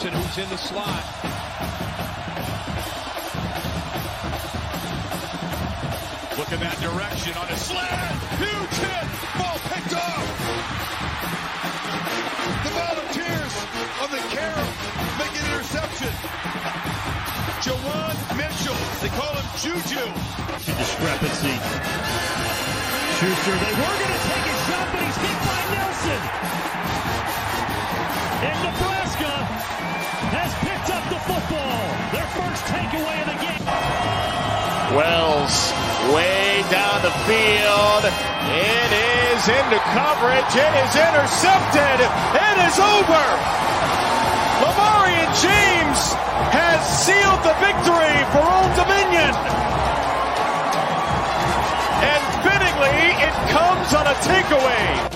Johnson, who's in the slot. Look in that direction on a slam. Huge hit. Ball picked off. The Volunteers of the Carol make an interception. Jawan Mitchell. They call him Juju. Discrepancy. Schuster. They were going to take a shot, but he's hit by Nelson. And Nebraska has picked up the football. Their first takeaway of the game. Wells way down the field. It is into coverage. It is intercepted. It is over. Lamarian James has sealed the victory for Old Dominion. And fittingly, it comes on a takeaway.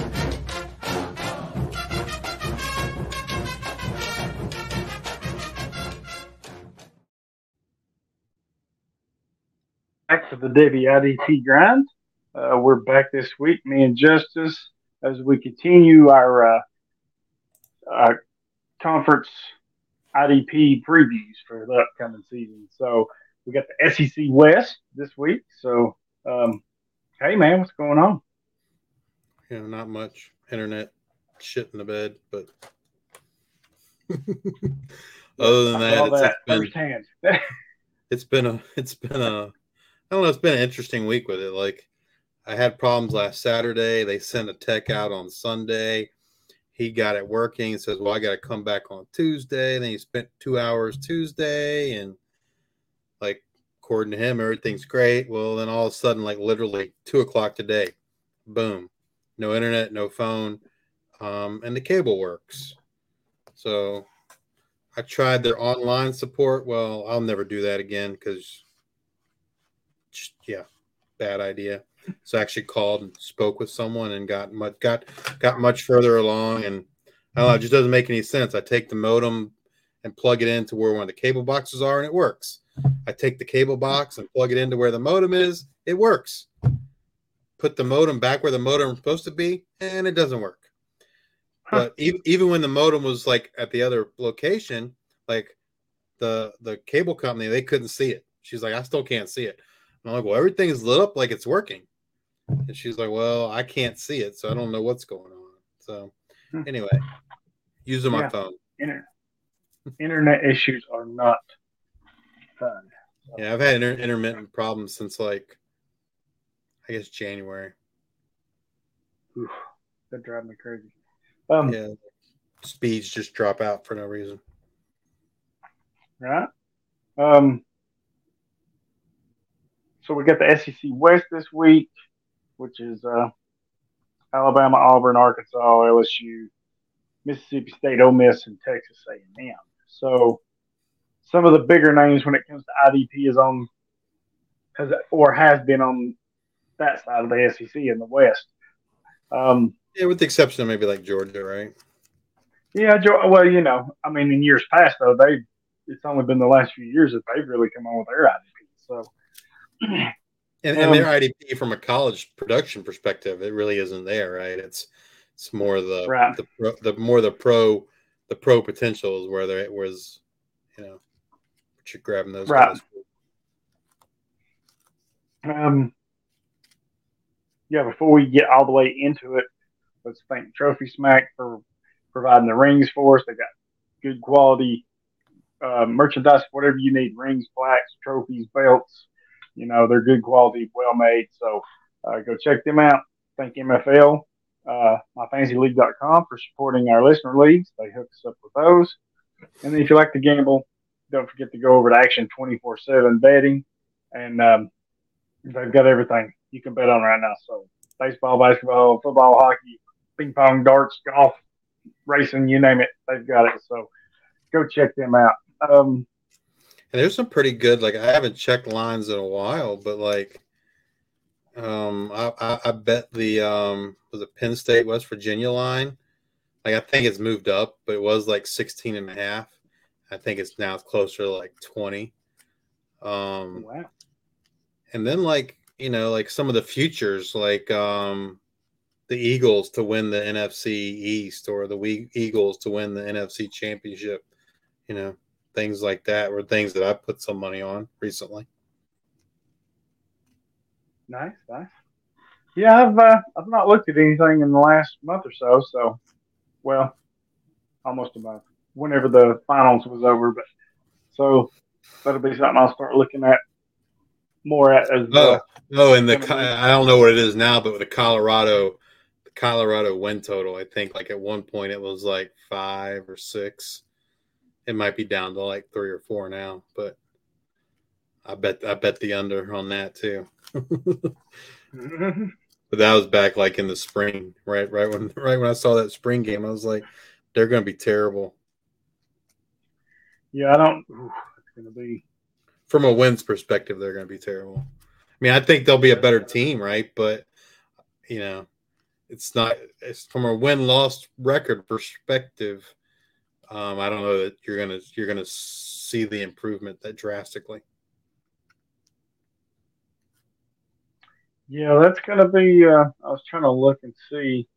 To the WIDT grind. We're back this week, me and Justice, as we continue our conference IDP previews for the upcoming season. So we got the SEC West this week. So, hey man, what's going on? Yeah, not much. Internet shit in the bed, but other than that, it's been I don't know. It's been an interesting week with it. Like, I had problems last Saturday. They sent a tech out on Sunday. He got it working. He says, well, I got to come back on Tuesday. And then he spent 2 hours Tuesday. And, like, according to him, everything's great. Well, then all of a sudden, like, literally 2 o'clock today, boom. No internet, no phone. And the cable works. So I tried their online support. Well, I'll never do that again because – yeah, bad idea. So I actually called and spoke with someone and got much further along. And I don't know, it just doesn't make any sense. I take the modem and plug it into where one of the cable boxes are, and it works. I take the cable box and plug it into where the modem is, it works. Put the modem back where the modem is supposed to be, and it doesn't work. But even when the modem was like at the other location, like the cable company, they couldn't see it. She's like, I still can't see it. I'm like, well, everything's lit up like it's working. And she's like, well, I can't see it, so I don't know what's going on. So anyway, using my phone. Internet issues are not fun. Yeah, I've had intermittent problems since, like, I guess January. Oof, that drives me crazy. Yeah, speeds just drop out for no reason. Right? So we got the SEC West this week, which is Alabama, Auburn, Arkansas, LSU, Mississippi State, Ole Miss, and Texas A&M. So some of the bigger names when it comes to IDP is has been on that side of the SEC in the West. Yeah, with the exception of maybe like Georgia, right? Yeah, well, you know, I mean, in years past though, it's only been the last few years that they've really come on with their IDP. So. And their IDP from a college production perspective, it really isn't there, right? It's more the right. the pro potential is where it was, you know, you're grabbing those right. Guys. Yeah. Before we get all the way into it, let's thank Trophy Smack for providing the rings for us. They got good quality merchandise, whatever you need: rings, plaques, trophies, belts. You know, they're good quality, well-made, so go check them out. Thank MFL, myfantasyleague.com for supporting our listener leagues. They hook us up with those. And then if you like to gamble, don't forget to go over to Action 24/7 Betting, and they've got everything you can bet on right now. So baseball, basketball, football, hockey, ping pong, darts, golf, racing, you name it, they've got it. So go check them out. And there's some pretty good, like, I haven't checked lines in a while, but like, I bet the was it Penn State West Virginia line? Like, I think it's moved up, but it was like 16.5. I think it's now closer to like 20. Wow. And then, like, you know, like some of the futures, like the Eagles to win the NFC East or the Eagles to win the NFC Championship. you know, things like that were things that I put some money on recently. Nice, nice. Yeah, I've not looked at anything in the last month or so. So, well, almost a month. Whenever the finals was over, but so that'll be something I'll start looking at more at as well. Oh, and I don't know what it is now, but with the Colorado win total, I think like at one point it was like 5 or 6. It might be down to like 3 or 4 now, but I bet the under on that too. But that was back like in the spring, right? Right when I saw that spring game, I was like, they're going to be terrible. Yeah, it's going to be from a wins perspective, they're going to be terrible. I mean, I think they'll be a better team, right? But you know, it's from a win-loss record perspective. I don't know that you're gonna see the improvement that drastically. Yeah, that's gonna be. I was trying to look and see.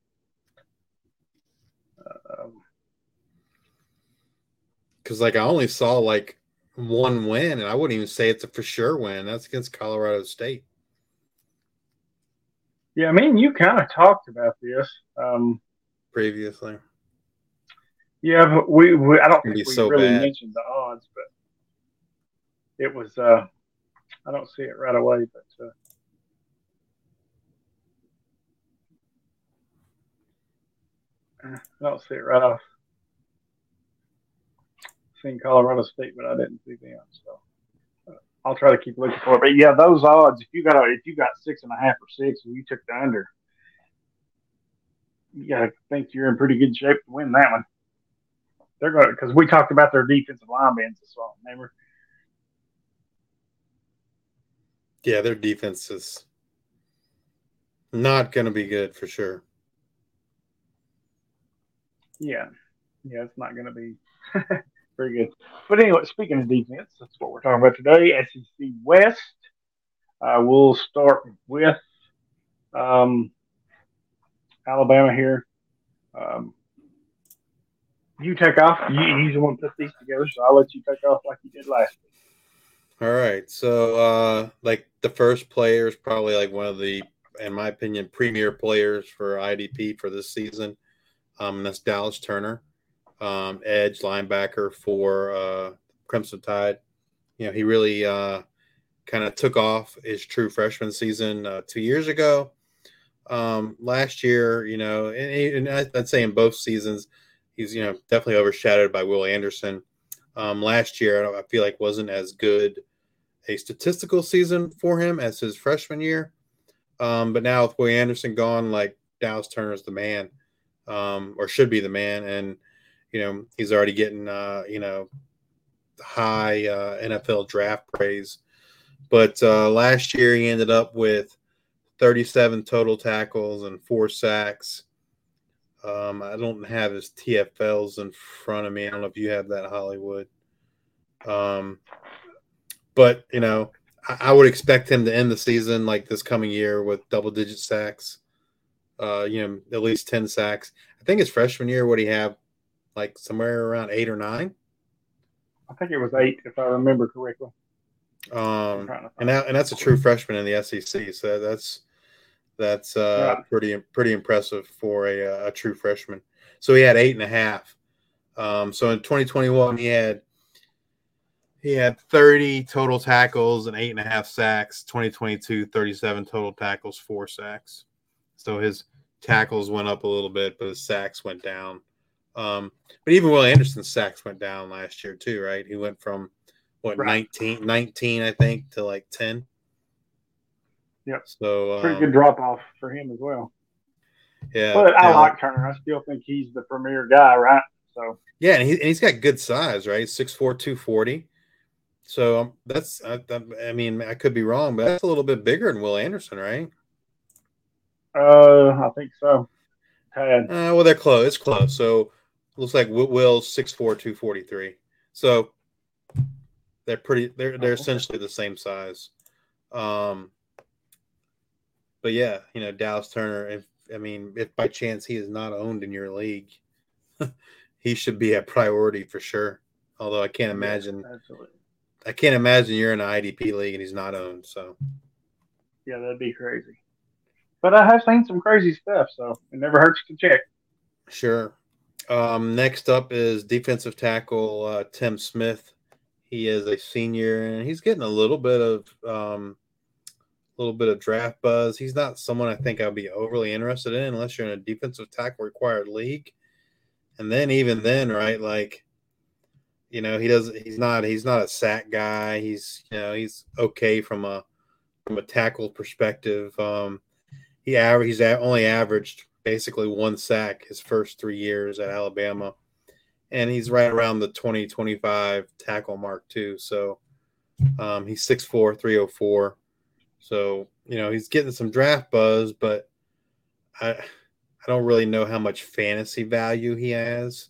Because like I only saw like one win, and I wouldn't even say it's a for sure win. That's against Colorado State. Yeah, I mean, you kind of talked about this previously. Yeah, but we I don't think we really mentioned the odds, but it was I don't see it right away, but I don't see it right off. I've seen Colorado State, but I didn't see them, so I'll try to keep looking for it. But yeah, those odds, if you got 6.5 or 6 and you took the under, you gotta think you're in pretty good shape to win that one. They're going because we talked about their defensive line bands as well. Remember? Yeah, their defense is not going to be good for sure. Yeah, it's not going to be very good. But anyway, speaking of defense, that's what we're talking about today. SEC West. We'll start with Alabama here. You take off. You're the one to put these together, so I'll let you take off like you did last week. All right. So, like the first player is probably like one of the, in my opinion, premier players for IDP for this season. That's Dallas Turner, edge linebacker for Crimson Tide. You know, he really kind of took off his true freshman season 2 years ago. Last year, you know, and I'd say in both seasons, he's, you know, definitely overshadowed by Will Anderson. Last year, I feel like wasn't as good a statistical season for him as his freshman year. But now with Will Anderson gone, like Dallas Turner's the man, or should be the man. And, you know, he's already getting, you know, high NFL draft praise. But last year he ended up with 37 total tackles and 4 sacks. I don't have his TFLs in front of me. I don't know if you have that, Hollywood. But, you know, I would expect him to end the season like this coming year with double-digit sacks, you know, at least 10 sacks. I think his freshman year, what did he have, like somewhere around 8 or 9? I think it was 8, if I remember correctly. And that's a true freshman in the SEC, so that's yeah. pretty impressive for a true freshman. So he had 8.5. So in 2021, he had 30 total tackles and 8.5 sacks. 2022, 37 total tackles, 4 sacks. So his tackles went up a little bit, but his sacks went down. But even Will Anderson's sacks went down last year too, right? He went from 19, I think, to like 10. Yep. So pretty good drop off for him as well. Yeah. But I like Turner. I still think he's the premier guy, right? So yeah, and he's got good size, right? 6'4", 240. So that's I mean, I could be wrong, but that's a little bit bigger than Will Anderson, right? I think so. Well, they're close. It's close. So looks like Will's 6'4", 243. So they're pretty. They're essentially the same size. But yeah, you know, Dallas Turner, if by chance he is not owned in your league, he should be a priority for sure. Although I can't imagine, you're in an IDP league and he's not owned. So, yeah, that'd be crazy. But I have seen some crazy stuff, so it never hurts to check. Sure. Next up is defensive tackle Tim Smith. He is a senior, and he's getting a little bit of draft buzz. He's not someone I think I'd be overly interested in unless you're in a defensive tackle required league. And then even then, right? Like, you know, he's not a sack guy. He's okay from a tackle perspective. He's only averaged basically one sack his first 3 years at Alabama, and he's right around the 20-25 tackle mark too. So he's 6'4", 304. So, you know, he's getting some draft buzz, but I don't really know how much fantasy value he has.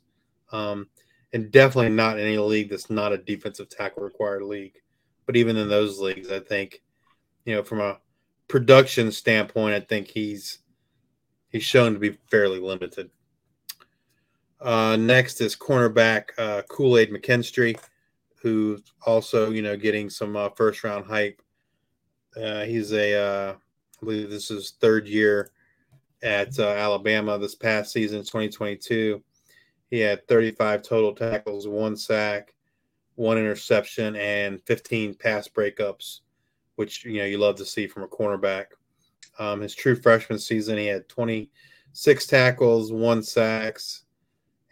And definitely not in any league that's not a defensive tackle required league. But even in those leagues, I think, you know, from a production standpoint, I think he's shown to be fairly limited. Next is cornerback Kool-Aid McKinstry, who's also, you know, getting some first-round hype. He's I believe this is third year at Alabama. This past season, 2022, he had 35 total tackles, one sack, one interception, and 15 pass breakups, which, you know, you love to see from a cornerback. His true freshman season, he had 26 tackles, one sack,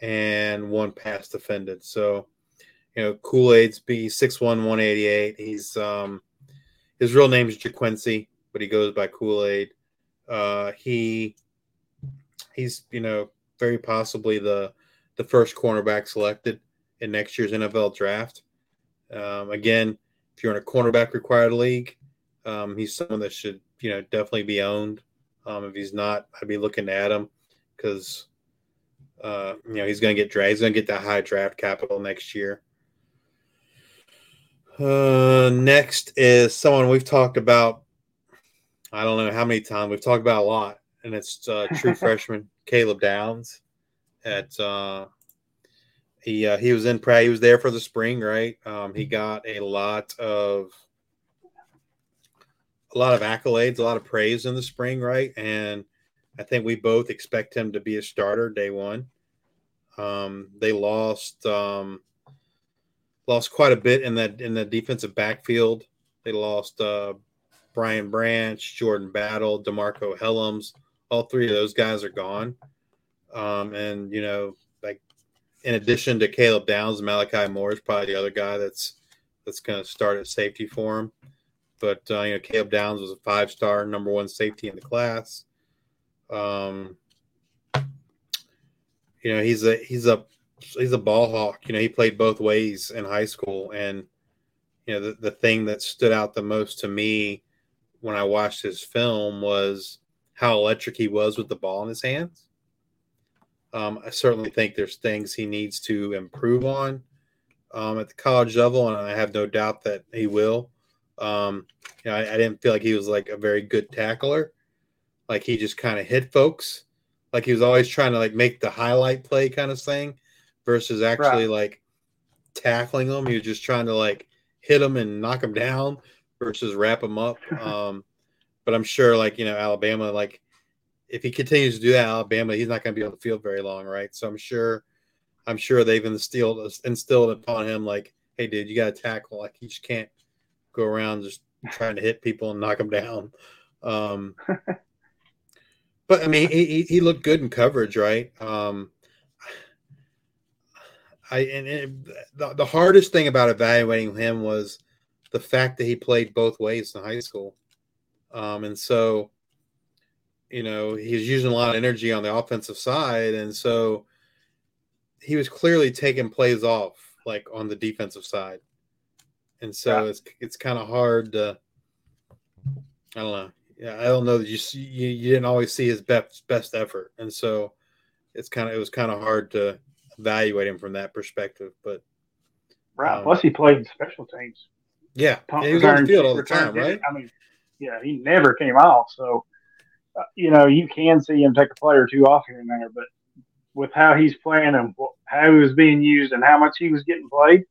and one pass defended. So, you know, Kool-Aid's be 6'1", 188. He's his real name is Jaquincy, but he goes by Kool-Aid. He's, you know, very possibly the first cornerback selected in next year's NFL draft. Again, if you're in a cornerback required league, he's someone that should, you know, definitely be owned. If he's not, I'd be looking at him because, you know, he's going to get dragged. He's going to get that high draft capital next year. Next is someone we've talked about, I don't know how many times, we've talked about a lot, and it's true freshman Caleb Downs. At he was in practice. He was there for the spring, right? He got a lot of accolades, a lot of praise in the spring, right? And I think we both expect him to be a starter day one. They lost quite a bit in the defensive backfield. They lost Brian Branch, Jordan Battle, DeMarco Hellums. All three of those guys are gone. And, you know, like in addition to Caleb Downs, Malachi Moore is probably the other guy that's going to start at safety for him. But, you know, Caleb Downs was a five-star number one safety in the class. You know, he's a ball hawk. You know, he played both ways in high school. And, you know, the thing that stood out the most to me when I watched his film was how electric he was with the ball in his hands. I certainly think there's things he needs to improve on at the college level, and I have no doubt that he will. You know, I didn't feel like he was like a very good tackler. Like he just kind of hit folks. Like he was always trying to like make the highlight play kind of thing versus actually like tackling them. He was just trying to like hit them and knock them down versus wrap them up. But I'm sure, like, you know, Alabama, like, if he continues to do that, Alabama, he's not going to be on the field very long, right? So I'm sure they've instilled upon him, like, hey, dude, you got to tackle. Like, you just can't go around just trying to hit people and knock them down. But, I mean, he looked good in coverage, right? The hardest thing about evaluating him was the fact that he played both ways in high school. And so, you know, he was using a lot of energy on the offensive side. And so he was clearly taking plays off, like on the defensive side. And so it's kind of hard to, I don't know. Yeah. I don't know that you didn't always see his best effort. And so it was kind of hard to evaluate him from that perspective, but. Right. Plus he played special teams. Yeah. He was on the field all the time, right? I mean, yeah, he never came off. So, you know, you can see him take a play or two off here and there, but with how he's playing and how he was being used and how much he was getting played,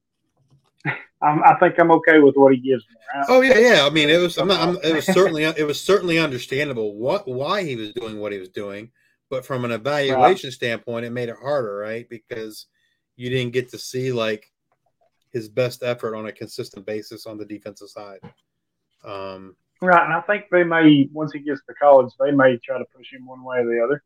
I think I'm okay with what he gives me. Right? Oh yeah. I mean, it was. It was certainly understandable why he was doing what he was doing, but from an evaluation standpoint, it made it harder, right? Because you didn't get to see like his best effort on a consistent basis on the defensive side. Right, and I think they may, once he gets to college, they may try to push him one way or the other.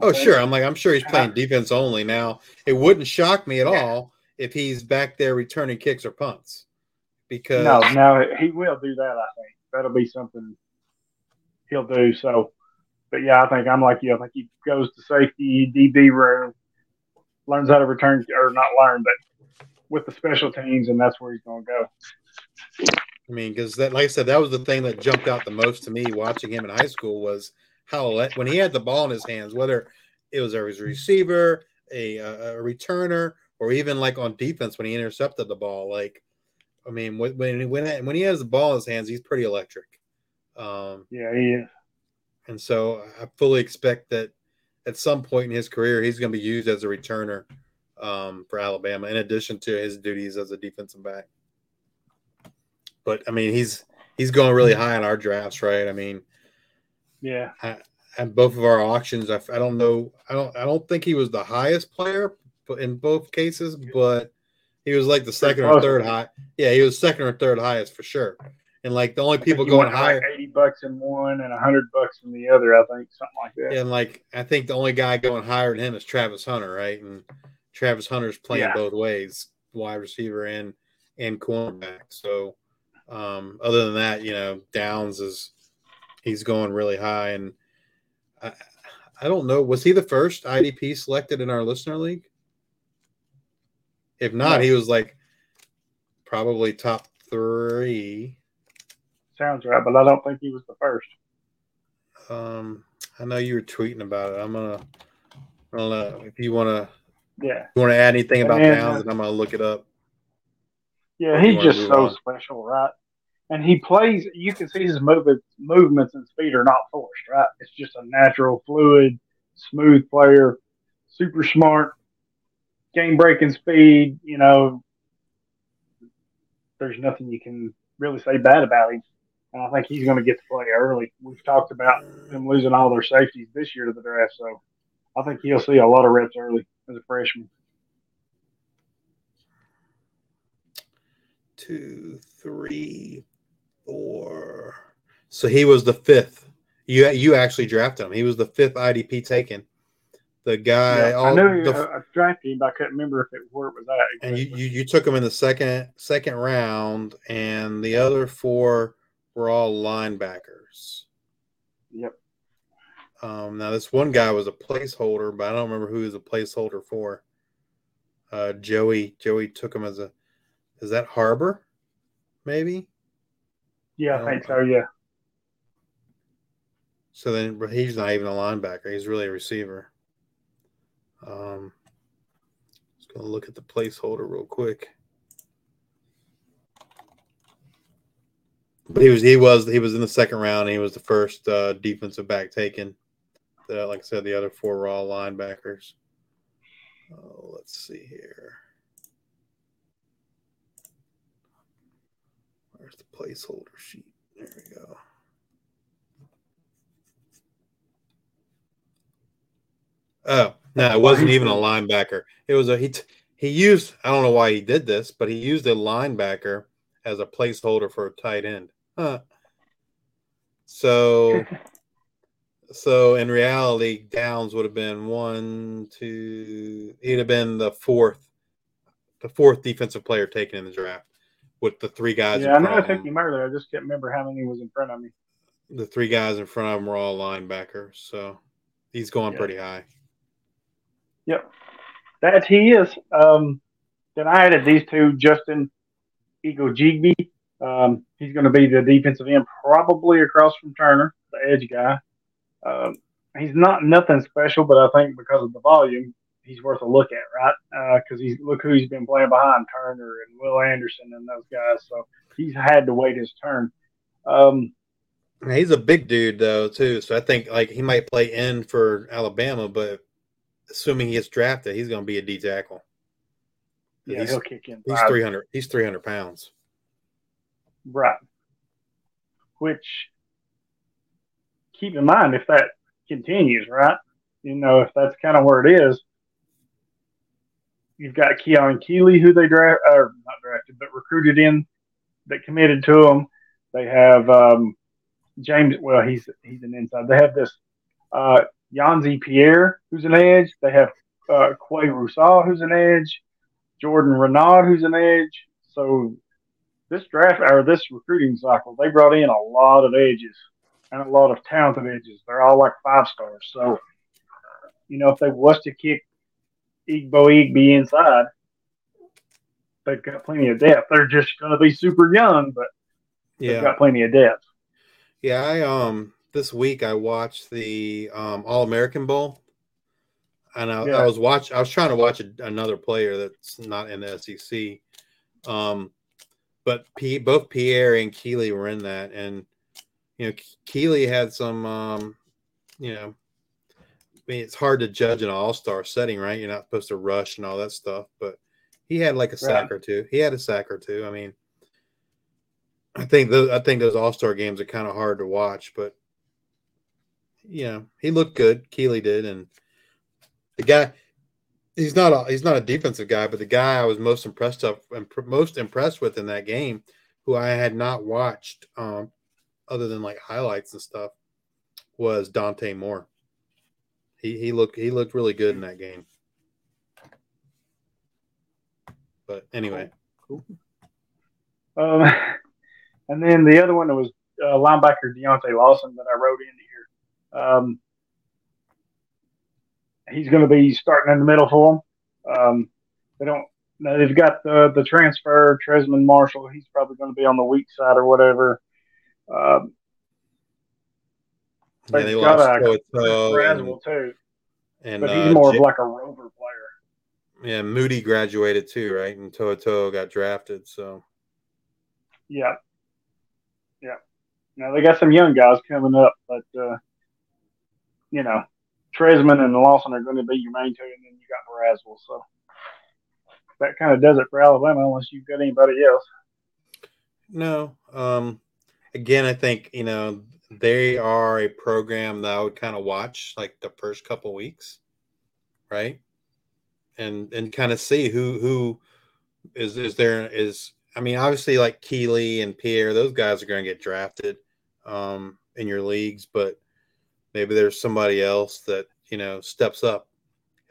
Oh, sure. I'm sure he's playing defense only now. It wouldn't shock me at all if he's back there returning kicks or punts. Because no, he will do that, I think. That'll be something he'll do. So, but yeah, I think I'm like you. I think he goes to safety, DB room, learns how to return, or not learn, but with the special teams, and that's where he's going to go. I mean, because that, like I said, that was the thing that jumped out the most to me watching him in high school was how when he had the ball in his hands, whether it was a receiver, a returner, or even like on defense when he intercepted the ball. Like, I mean, when he has the ball in his hands, he's pretty electric. Yeah, he is. And so I fully expect that at some point in his career, he's going to be used as a returner for Alabama, in addition to his duties as a defensive back. But, I mean, he's going really high in our drafts, right? I mean, yeah. At both of our auctions, I don't know. I don't think he was the highest player in both cases, but he was like the second or third high. Yeah, he was second or third highest for sure. And like the only people going higher, like $80 in one and $100 in the other, I think, something like that. And like I think the only guy going higher than him is Travis Hunter, right? And Travis Hunter's playing both ways, wide receiver and cornerback. So. Other than that, you know, Downs he's going really high, and I don't know. Was he the first IDP selected in our listener league? If not, he was like probably top three. Sounds right, but I don't think he was the first. I know you were tweeting about it. I don't know if you want to add anything about Downs, and I'm gonna look it up. Yeah, he's just so special, right? And he plays, you can see his movements and speed are not forced, right? It's just a natural, fluid, smooth player, super smart, game-breaking speed. You know, there's nothing you can really say bad about him. And I think he's going to get to play early. We've talked about them losing all their safeties this year to the draft, so I think he'll see a lot of reps early as a freshman. 2, 3, 4. So he was the fifth. You actually drafted him. He was the fifth IDP taken. The guy. Yeah, I knew I drafted him, but I couldn't remember where it was at. And you took him in the second round, and the other four were all linebackers. Yep. Now this one guy was a placeholder, but I don't remember who he was a placeholder for. Joey took him as a. Is that Harbor, maybe? Yeah, I think so, yeah. So then he's not even a linebacker. He's really a receiver. Just going to look at the placeholder real quick. But he was in the second round. And he was the first defensive back taken. Like I said, the other four were all linebackers. Let's see here. There's the placeholder sheet. There we go. Oh, no, it wasn't even a linebacker. It was he used, I don't know why he did this, but he used a linebacker as a placeholder for a tight end. Huh. So in reality, Downs would have been he'd have been the fourth defensive player taken in the draft. With the three guys. Yeah, I know I took him earlier. I just can't remember how many was in front of me. The three guys in front of him were all linebackers, so he's going pretty high. Yep, that he is. Then I added these two, Justin Eboigbe. He's going to be the defensive end, probably across from Turner, the edge guy. He's not nothing special, but I think because of the volume, he's worth a look at, right? Because look who he's been playing behind, Turner and Will Anderson and those guys. So he's had to wait his turn. He's a big dude, though, too. So I think like he might play end for Alabama, but assuming he gets drafted, he's going to be a D tackle. Yeah, he'll kick in. He's 300. He's 300 pounds. Right. Which, keep in mind, if that continues, right? You know, if that's kind of where it is, you've got Keon Keeley, who they recruited in, that committed to him. They have James. Well, he's an inside. They have this Yhonzae Pierre, who's an edge. They have Quay Rousseau, who's an edge. Jordan Renaud, who's an edge. So this draft or this recruiting cycle, they brought in a lot of edges and a lot of talented edges. They're all like 5-stars. So, you know, if they was to kick Eboigbe inside, they've got plenty of depth. They're just going to be super young, but they've got plenty of depth. Yeah, I this week I watched the All-American Bowl. And I was trying to watch another player that's not in the SEC, but both Pierre and Keeley were in that, and you know Keeley had some, you know, I mean it's hard to judge in an all-star setting, right? You're not supposed to rush and all that stuff, but he had like a sack or two. He had a sack or two. I mean, I think those all-star games are kind of hard to watch, but you know he looked good. Keeley did, and the guy, he's not a defensive guy, but the guy I was most impressed with in that game, who I had not watched other than like highlights and stuff, was Dante Moore. He looked really good in that game. But anyway, cool. And then the other one that was linebacker Deontay Lawson that I wrote in here. He's going to be starting in the middle for them. They've got the transfer Tresman Marshall. He's probably going to be on the weak side or whatever. They got a gradual too, and but he's more of like a rover player. Yeah, Moody graduated too, right? And To'o got drafted. So yeah. Now they got some young guys coming up, but you know. Tresman and Lawson are going to be your main two, and then you got Braswell. So that kind of does it for Alabama, unless you've got anybody else. No. Again, I think, you know, they are a program that I would kind of watch like the first couple weeks, right? And kind of see who is there. I mean, obviously like Keeley and Pierre, those guys are going to get drafted in your leagues, but maybe there's somebody else that, you know, steps up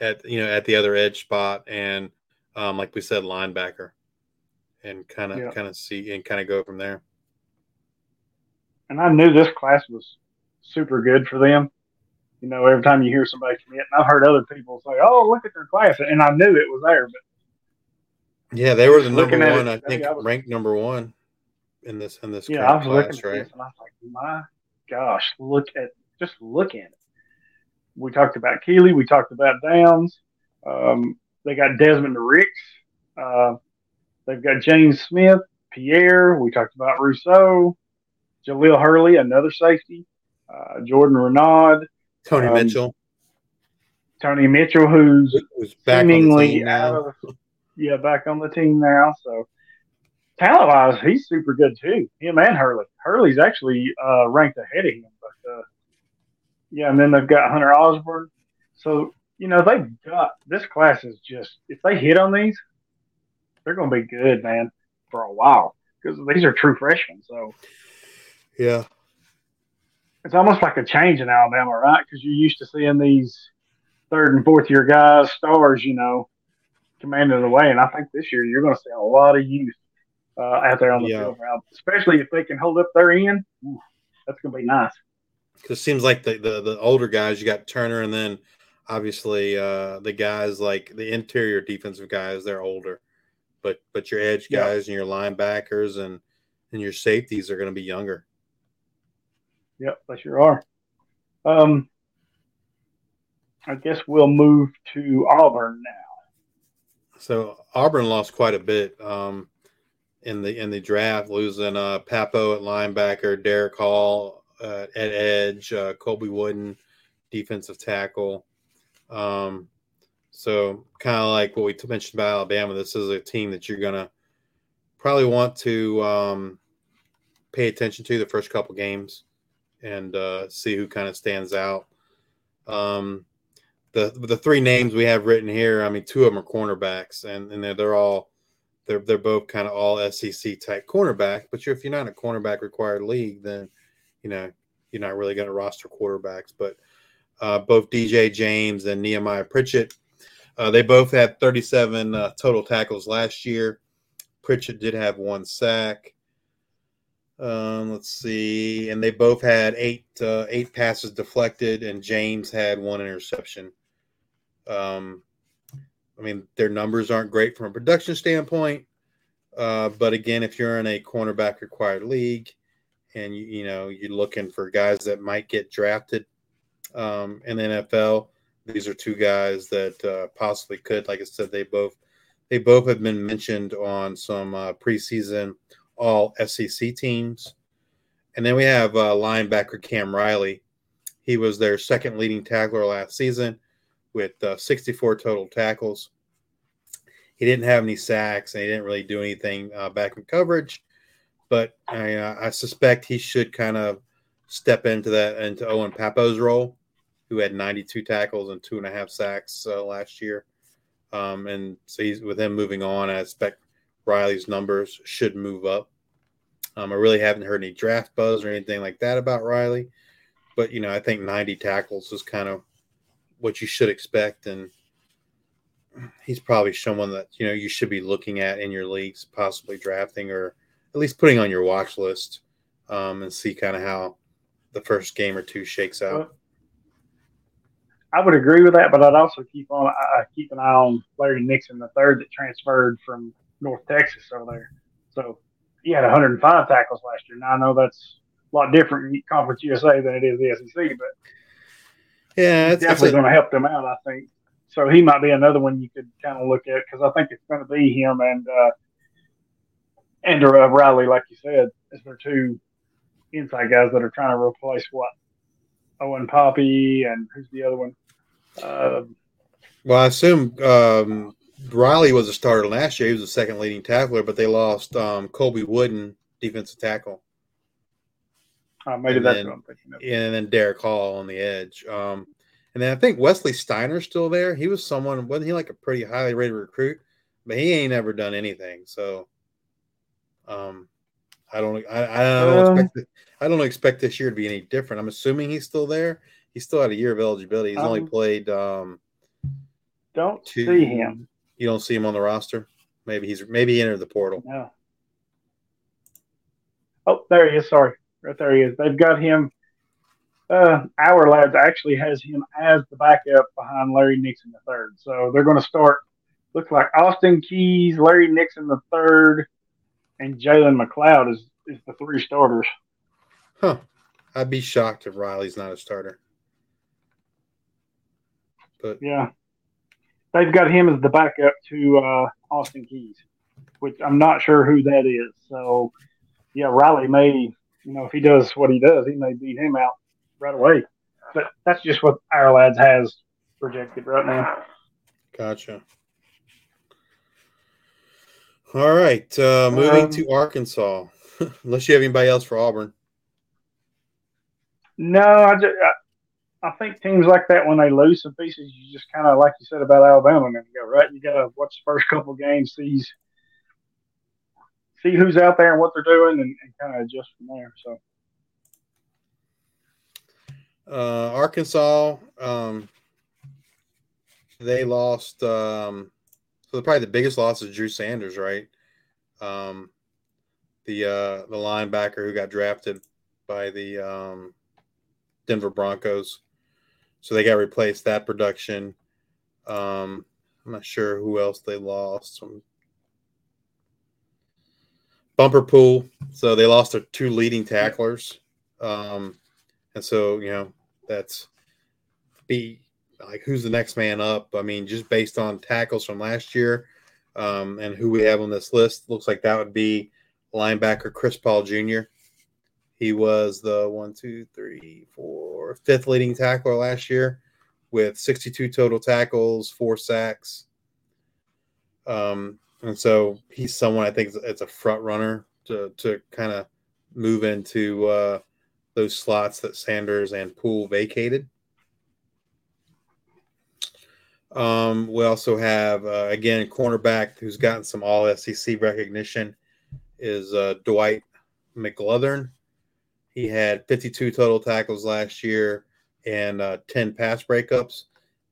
at the other edge spot and, like we said, linebacker, and kind of see and kind of go from there. And I knew this class was super good for them. You know, every time you hear somebody commit, and I've heard other people say, "Oh, look at their class," and I knew it was there. But yeah, they were the number one. I think ranked number one in this class. Yeah, I was looking at this and I was like, "My gosh, look at." Just look at it. We talked about Keeley. We talked about Downs. They got Desmond Ricks. They've got James Smith, Pierre. We talked about Rousseau, Jaleel Hurley, another safety, Jordan Renaud, Tony Mitchell, who's seemingly back on the team now. So talent-wise, he's super good too. Him and Hurley. Hurley's actually ranked ahead of him, but. Yeah, and then they've got Hunter Osborne. So, you know, they've got – this class is just – if they hit on these, they're going to be good, man, for a while, because these are true freshmen. So, yeah. It's almost like a change in Alabama, right? Because you're used to seeing these third- and fourth-year guys, stars, you know, commanding the way. And I think this year you're going to see a lot of youth out there on the field, route, especially if they can hold up their end. Ooh, that's going to be nice. Because it seems like the older guys, you got Turner, and then obviously the guys like the interior defensive guys, they're older. But your edge guys and your linebackers and your safeties are going to be younger. Yep, they sure are. I guess we'll move to Auburn now. So Auburn lost quite a bit in the draft, losing Papo at linebacker, Derek Hall. At edge, Colby Wooden, defensive tackle, So kind of like what we mentioned about Alabama, this is a team that you're going to probably want to pay attention to the first couple games and see who kind of stands out. The three names we have written here, I mean, two of them are cornerbacks, and they're both kind of all SEC type cornerbacks. But if you're not in a cornerback required league, then you're not really going to roster quarterbacks. But both DJ James and Nehemiah Pritchett, they both had 37 total tackles last year. Pritchett did have one sack. Let's see, and they both had eight passes deflected, and James had one interception. I mean, their numbers aren't great from a production standpoint, but again, if you're in a cornerback required league, and you're looking for guys that might get drafted in the NFL, these are two guys that possibly could. Like I said, they both have been mentioned on some preseason all SEC teams. And then we have linebacker Cam Riley. He was their second leading tackler last season with 64 total tackles. He didn't have any sacks, and he didn't really do anything back in coverage. But I suspect he should kind of step into Owen Papo's role, who had 92 tackles and 2.5 sacks last year. And so with him moving on, I expect Riley's numbers should move up. I really haven't heard any draft buzz or anything like that about Riley, but I think 90 tackles is kind of what you should expect, and he's probably someone that you should be looking at in your leagues, possibly drafting or at least putting on your watch list, and see kind of how the first game or two shakes out. Well, I would agree with that, but I'd also keep an eye on Larry Nixon III that transferred from North Texas over there. So he had 105 tackles last year. Now I know that's a lot different in Conference USA than it is the SEC, but yeah, it's definitely going to help them out, I think. So he might be another one you could kind of look at, because I think it's going to be him and Riley, like you said, as their two inside guys that are trying to replace what? Owen Poppy and who's the other one? Well, I assume Riley was a starter last year. He was the second leading tackler, but they lost Colby Wooden, defensive tackle. Maybe that's what I'm thinking of. And then Derek Hall on the edge. And then I think Wesley Steiner's still there. He was someone, wasn't he like a pretty highly rated recruit? But he ain't ever done anything. So I don't expect this year to be any different. I'm assuming he's still there. He still had a year of eligibility. He's only played see him. You don't see him on the roster? Maybe he entered the portal. No. Oh, there he is. Sorry. Right there he is. They've got him. Our lads actually has him as the backup behind Larry Nixon III. So they're going to start, looks like Austin Keys, Larry Nixon III, and Jalen McLeod is the three starters. Huh. I'd be shocked if Riley's not a starter. But yeah. They've got him as the backup to Austin Keys, which I'm not sure who that is. So, yeah, Riley may, if he does what he does, he may beat him out right away. But that's just what our lads has projected right now. Gotcha. All right, moving to Arkansas. Unless you have anybody else for Auburn. No, I think teams like that, when they lose some pieces, you just kind of, like you said about Alabama, and go right. You got to watch the first couple games, see who's out there and what they're doing, and kind of adjust from there. So, Arkansas, they lost. So probably the biggest loss is Drew Sanders, right? The linebacker who got drafted by the Denver Broncos. So they got replaced that production. I'm not sure who else they lost. Bumper Pool. So they lost their two leading tacklers. And so, that's who's the next man up? I mean, just based on tackles from last year and who we have on this list, looks like that would be linebacker Chris Paul Jr. He was the 5th leading tackler last year with 62 total tackles, 4 sacks. And so he's someone I think it's a front runner to kind of move into those slots that Sanders and Poole vacated. We also have, again, cornerback who's gotten some all-SEC recognition is Dwight McLuthern. He had 52 total tackles last year and 10 pass breakups.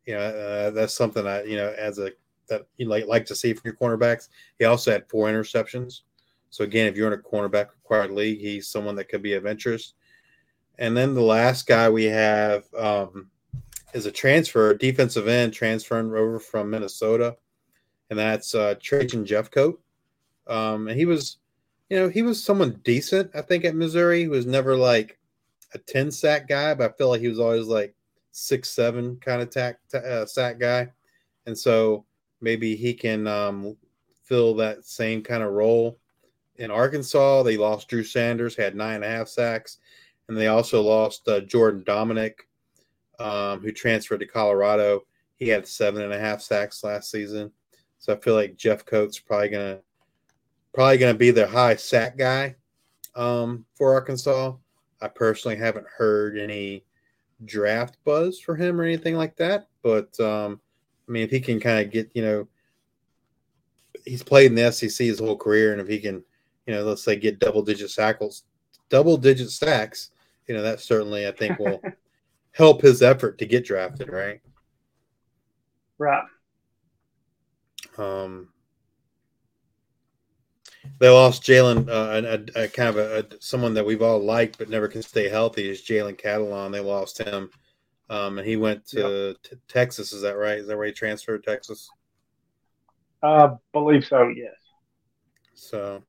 You know, that's something I, you know, as a that you like to see from your cornerbacks. He also had 4 interceptions. So, again, if you're in a cornerback required league, he's someone that could be of interest. And then the last guy we have is a transfer, defensive end, transferring over from Minnesota, and that's Trajan Jeffcoat. And he was, you know, he was someone decent, I think, at Missouri. He was never like a 10-sack guy, but I feel like he was always like 6-7 kind of sack guy. And so maybe he can fill that same kind of role. In Arkansas, they lost Drew Sanders, had 9.5 sacks, and they also lost Jordan Dominick, who transferred to Colorado. He had 7.5 sacks last season. So I feel like Jeffcoat's probably gonna be their high sack guy for Arkansas. I personally haven't heard any draft buzz for him or anything like that, but I mean, if he can kind of get, you know, he's played in the SEC his whole career, and if he can, you know, let's say get double-digit sacks, you know, that certainly I think will help his effort to get drafted, right? Right. They lost Jalen, someone that we've all liked but never can stay healthy is Jalen Catalon. They lost him, and he went to Texas. Is that right? Is that where he transferred to Texas? I believe so, yes. So,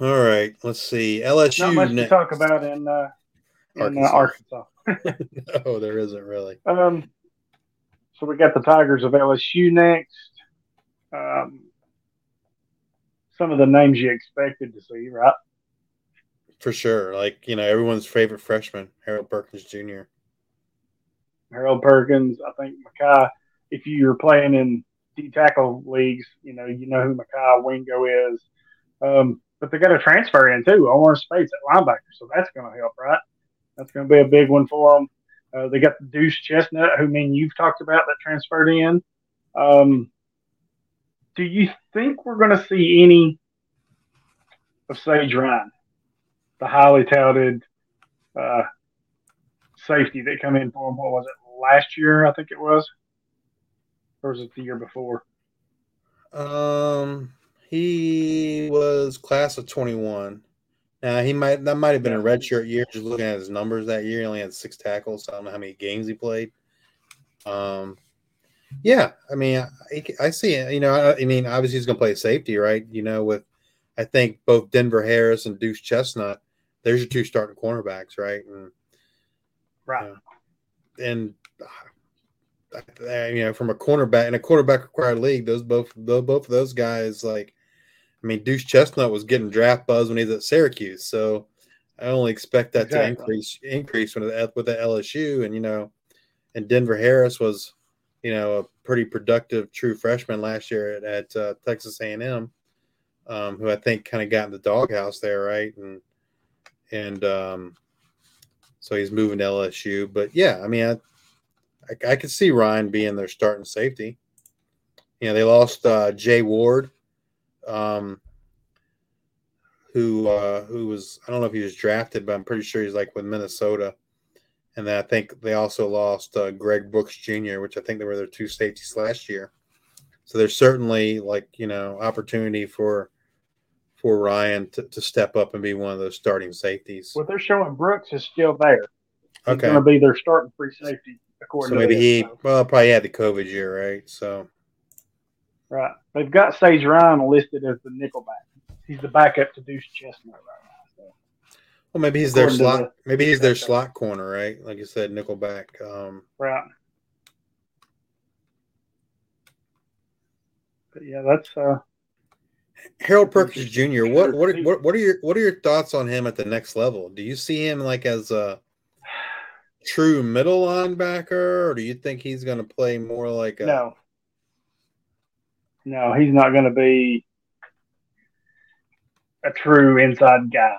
all right, let's see. LSU. Not much next to talk about in Arkansas. No, there isn't really. So we got the Tigers of LSU next. Some of the names you expected to see, right? For sure. Like, you know, everyone's favorite freshman, Harold Perkins Jr. Harold Perkins, I think Makai. If you're playing in D-tackle leagues, you know who Makai Wingo is. But they got a transfer in, too, Omar Speights at linebacker. So that's going to help, right? That's going to be a big one for them. They got the Deuce Chestnut, who, I mean, you've talked about that transferred in. Do you think we're going to see any of Sage Ryan, the highly touted safety that come in for him? What was it, last year, I think it was? Or was it the year before? He was class of 21. Now that might have been a redshirt year. Just looking at his numbers that year, he only had 6 tackles. So I don't know how many games he played. Yeah, I mean, I see it. You know, I mean, obviously he's going to play safety, right? You know, with I think both Denver Harris and Deuce Chestnut, there's your 2 starting cornerbacks, right? And, right. And. You know, from a cornerback in a quarterback required league, both of those guys, like, I mean, Deuce Chestnut was getting draft buzz when he was at Syracuse, so I only expect that to increase with the LSU, and you know, and Denver Harris was, you know, a pretty productive true freshman last year at Texas A&M, who I think kind of got in the doghouse there, right, and so he's moving to LSU, but yeah, I mean. I could see Ryan being their starting safety. You know, they lost Jay Ward, who was – I don't know if he was drafted, but I'm pretty sure he's, like, with Minnesota. And then I think they also lost Greg Brooks Jr., which I think they were their 2 safeties last year. So there's certainly, like, you know, opportunity for Ryan to step up and be one of those starting safeties. Well, they're showing Brooks is still there. He's going to be their starting free safety. So maybe probably had the COVID year, right? So, right. They've got Sage Ryan listed as the nickelback. He's the backup to Deuce Chestnut right now. So. Well, maybe he's their slot. Maybe he's their slot corner, right? Like you said, nickelback. Right. But yeah, that's Harold Perkins Jr. What are your thoughts on him at the next level? Do you see him like as a true middle linebacker, or do you think he's going to play more like a? No. No, he's not going to be a true inside guy.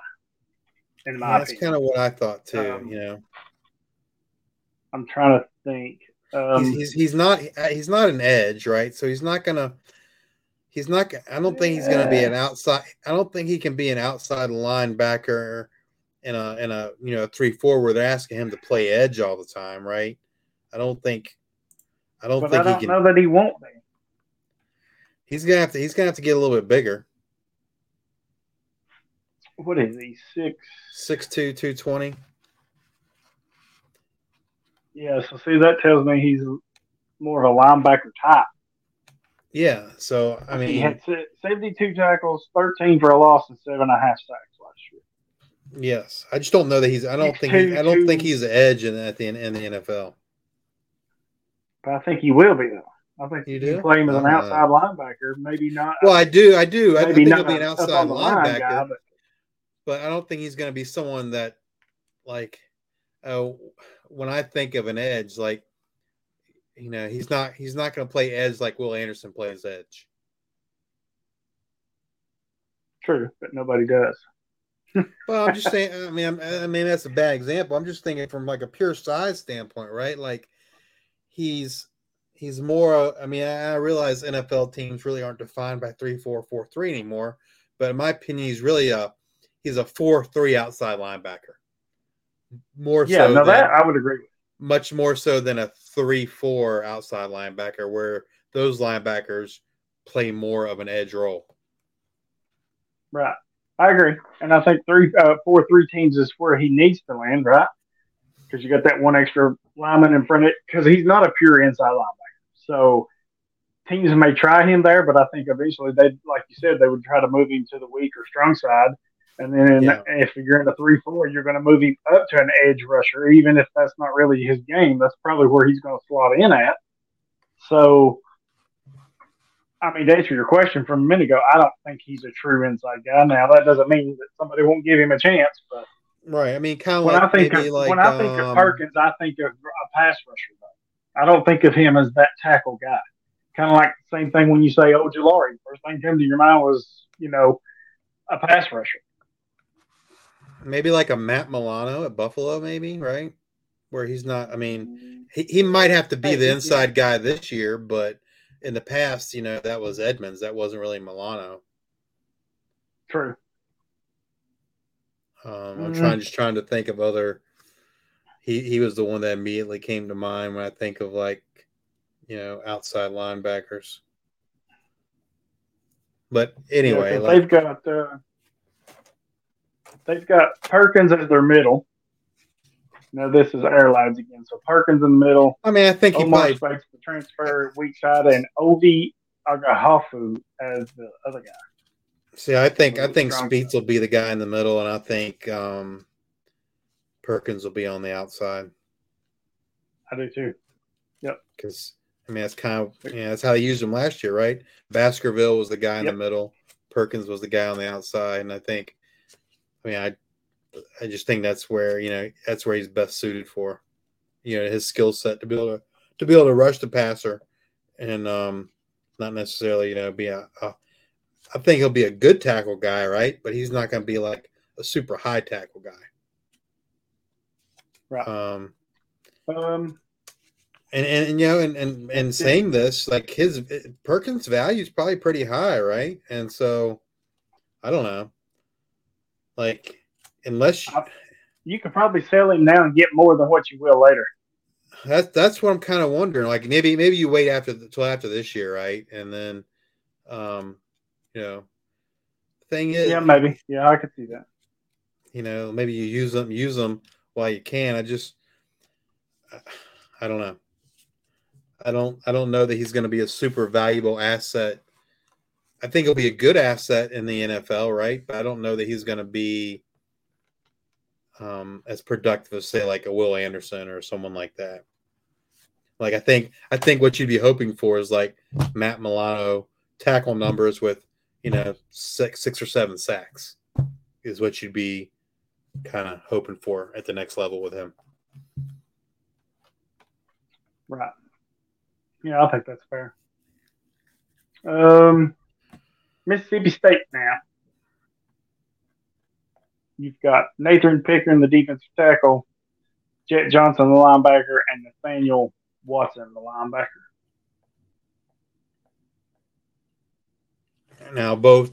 In my opinion, that's kind of what I thought too. You know, I'm trying to think. He's not an edge, right? So he's not. I don't think he's going to be an outside. I don't think he can be an outside linebacker in a 3-4 where they're asking him to play edge all the time, right? I don't know that he won't be. He's gonna have to get a little bit bigger. What is he? 6'2", 220. Yeah, so see, that tells me he's more of a linebacker type. Yeah, so I mean, he had 72 tackles, 13 for a loss, and 7.5 sacks last year. Yes, I just don't know that he's. I don't think he's an edge in the NFL. But I think he will be though. I think you do play him as an outside linebacker, maybe not. Well, I do. I think he'll be an outside linebacker. Guy, but I don't think he's going to be someone that, like, when I think of an edge, like, you know, he's not going to play edge like Will Anderson plays edge. True, but nobody does. Well, I'm just saying. I mean, that's a bad example. I'm just thinking from like a pure size standpoint, right? Like, he's more. I mean, I realize NFL teams really aren't defined by 3-4-4-3 anymore, but in my opinion, he's really a 4-3 outside linebacker. That I would agree with. Much more so than a 3-4 outside linebacker, where those linebackers play more of an edge role. Right. I agree, and I think 4-3 teams is where he needs to land, right? Because you got that one extra lineman in front of it, because he's not a pure inside linebacker. So teams may try him there, but I think eventually they, like you said, they would try to move him to the weak or strong side, and then if you're in a 3-4, you're going to move him up to an edge rusher, even if that's not really his game. That's probably where he's going to slot in at. So. I mean, to answer your question from a minute ago, I don't think he's a true inside guy. Now, that doesn't mean that somebody won't give him a chance. But right. I mean, kind of when I think of Perkins, I think of a pass rusher. Though. I don't think of him as that tackle guy. Kind of like the same thing when you say, Ojulari. First thing came to your mind was, you know, a pass rusher. Maybe like a Matt Milano at Buffalo, maybe, right? Where he's not – I mean, he might have to be the inside guy this year, but – in the past, you know, that was Edmonds. That wasn't really Milano. True. I'm trying to think of other. He was the one that immediately came to mind when I think of, like, you know, outside linebackers. But anyway, yeah, like, they've got Perkins as their middle. Now, this is airlines again. So Perkins in the middle. I mean, I think Omar Speights the transfer weak side, and Obi Agahafu as the other guy. See, I think Speights will be the guy in the middle, and I think Perkins will be on the outside. I do too. Yep. Because I mean, that's kind of that's how they used him last year, right? Baskerville was the guy in the middle. Perkins was the guy on the outside, and I just think that's where, you know, that's where he's best suited for, you know, his skill set to be able to rush the passer and not necessarily, you know, be I think he'll be a good tackle guy, right? But he's not going to be like a super high tackle guy. Right. And saying this, like, Perkins' value is probably pretty high, right? And so I don't know. Like, unless you could probably sell him now and get more than what you will later. That's what I'm kind of wondering. Like, maybe you wait till after this year, right? And then, you know, thing is, yeah, maybe, yeah, I could see that. You know, maybe you use them while you can. I don't know. I don't know that he's going to be a super valuable asset. I think he'll be a good asset in the NFL, right? But I don't know that he's going to be as productive as, say, like a Will Anderson or someone like that. Like, I think what you'd be hoping for is like Matt Milano tackle numbers with, you know, six or seven sacks is what you'd be kind of hoping for at the next level with him. Right. Yeah, I think that's fair. Mississippi State now. You've got Nathan Pickering, the defensive tackle, Jet Johnson, the linebacker, and Nathaniel Watson, the linebacker. Now, both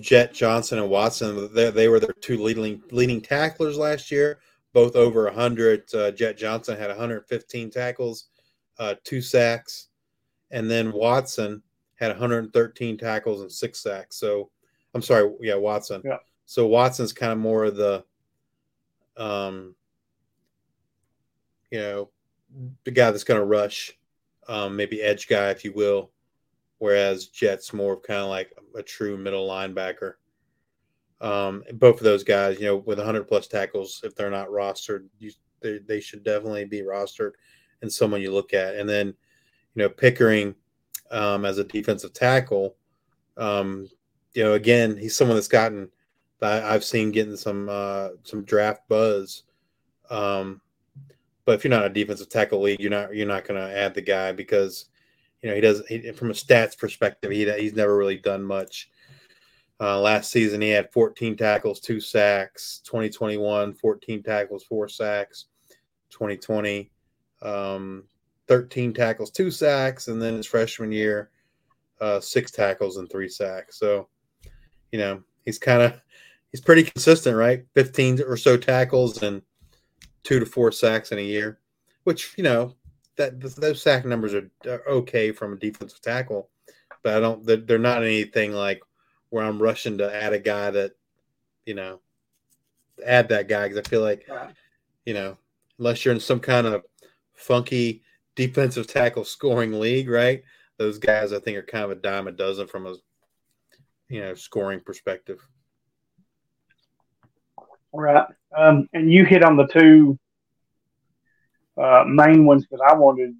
Jet Johnson and Watson, they were their two leading tacklers last year, both over 100. Jet Johnson had 115 tackles, 2 sacks, and then Watson had 113 tackles and 6 sacks. So, I'm sorry, yeah, Watson. Yeah. So, Watson's kind of more of the, the guy that's going to rush, maybe edge guy, if you will. Whereas Jet's more of kind of like a true middle linebacker. Both of those guys, with 100-plus tackles, if they're not rostered, they should definitely be rostered and someone you look at. And then, Pickering as a defensive tackle, again, he's someone that's I've seen getting some draft buzz. But if you're not a defensive tackle league, you're not going to add the guy because – from a stats perspective, he's never really done much. Last season, he had 14 tackles, 2 sacks. 2021, 14 tackles, 4 sacks. 2020, 13 tackles, 2 sacks. And then his freshman year, 6 tackles and 3 sacks. So, he's pretty consistent, right? 15 or so tackles and 2 to 4 sacks in a year, which, that those sack numbers are okay from a defensive tackle, but they're not anything like where I'm rushing to add a guy that, add that guy. Because I feel like, unless you're in some kind of funky defensive tackle scoring league, right? Those guys I think are kind of a dime a dozen from a, scoring perspective. All right. And you hit on the two main ones that I wanted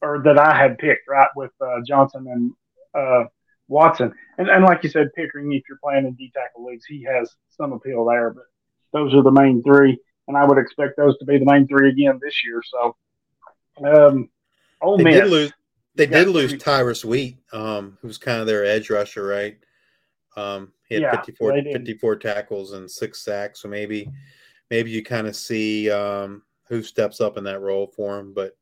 or that I had picked, right, with Johnson and Watson. And like you said, Pickering, if you're playing in D-tackle leagues, he has some appeal there. But those are the main three, and I would expect those to be the main three again this year. So, Ole Miss. They did lose Tyrus Wheat, who was kind of their edge rusher, right? He had 54 tackles and 6 sacks. So maybe you kind of see who steps up in that role for him. But,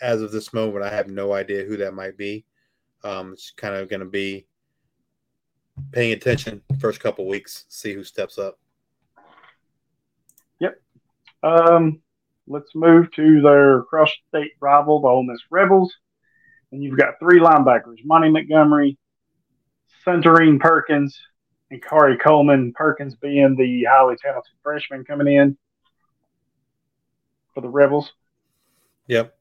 as of this moment, I have no idea who that might be. It's kind of going to be paying attention the first couple weeks, see who steps up. Yep. Let's move to their cross-state rival, the Ole Miss Rebels. And you've got 3 linebackers, Monty Montgomery, Centerine Perkins, and Kari Coleman, Perkins being the highly talented freshman coming in for the Rebels. Yep.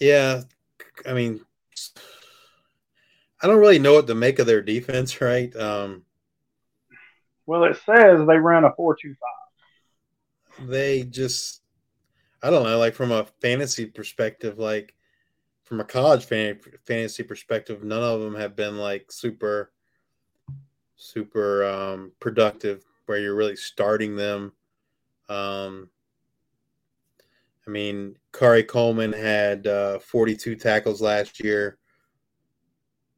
Yeah. I mean, I don't really know what to make of their defense, right? It says they ran a 4-2-5. They just, I don't know, like from a fantasy perspective, like from a college fantasy perspective, none of them have been like super productive, where you're really starting them. Kari Coleman had 42 tackles last year,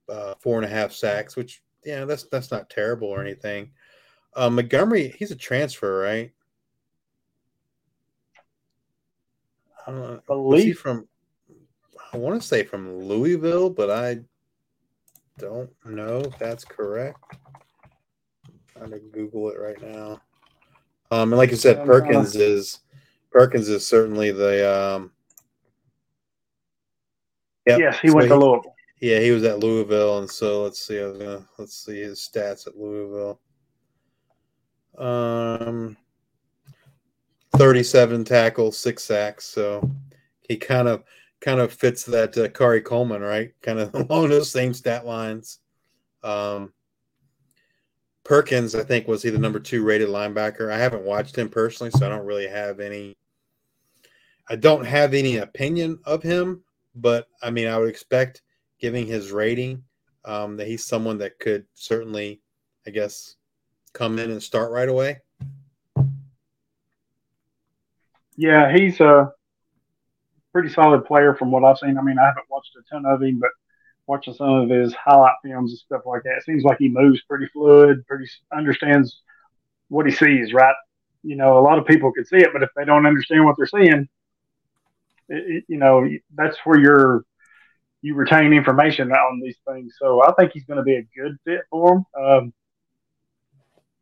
4.5 sacks, which, that's not terrible or anything. Montgomery, he's a transfer, right? I don't know. I want to say from Louisville, but I don't know if that's correct. I'm going to Google it right now. And like you said, Perkins is certainly the Yes, he went to Louisville. Yeah, he was at Louisville, and so let's see. Let's see his stats at Louisville. 37 tackles, 6 sacks. So he kind of fits that Kari Coleman, right? Kind of along those same stat lines. Perkins, I think, was he the number 2 rated linebacker. I haven't watched him personally, so I don't really have any. I don't have any opinion of him, but I would expect, giving his rating, that he's someone that could certainly, come in and start right away. Yeah, he's a pretty solid player from what I've seen. I mean, I haven't watched a ton of him, but watching some of his highlight films and stuff like that, it seems like he moves pretty fluid, pretty understands what he sees, right? You know, a lot of people can see it, but if they don't understand what they're seeing, you know, that's where you retain information on these things. So I think he's going to be a good fit for him.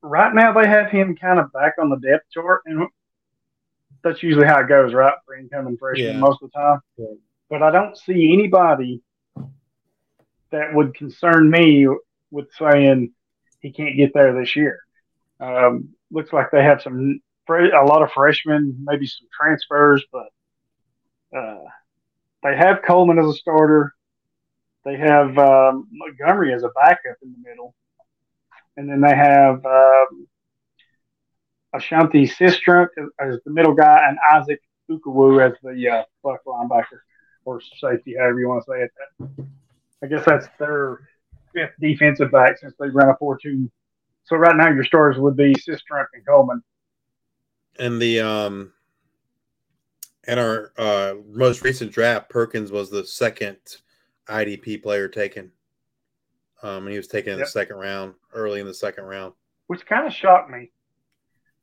Right now they have him kind of back on the depth chart, and that's usually how it goes, right, for incoming freshmen most of the time. Yeah. But I don't see anybody that would concern me with saying he can't get there this year. Looks like they have a lot of freshmen, maybe some transfers, but they have Coleman as a starter. They have Montgomery as a backup in the middle. And then they have Ashanti Sistrunk as the middle guy and Isaac Ukawu as the fuck linebacker or safety, however you want to say it. I guess that's their fifth defensive back since they ran a 4-2. So right now your starters would be Sistrunk and Coleman. And the in our most recent draft, Perkins was the second IDP player taken. And he was taken in the second round, early in the second round. Which kind of shocked me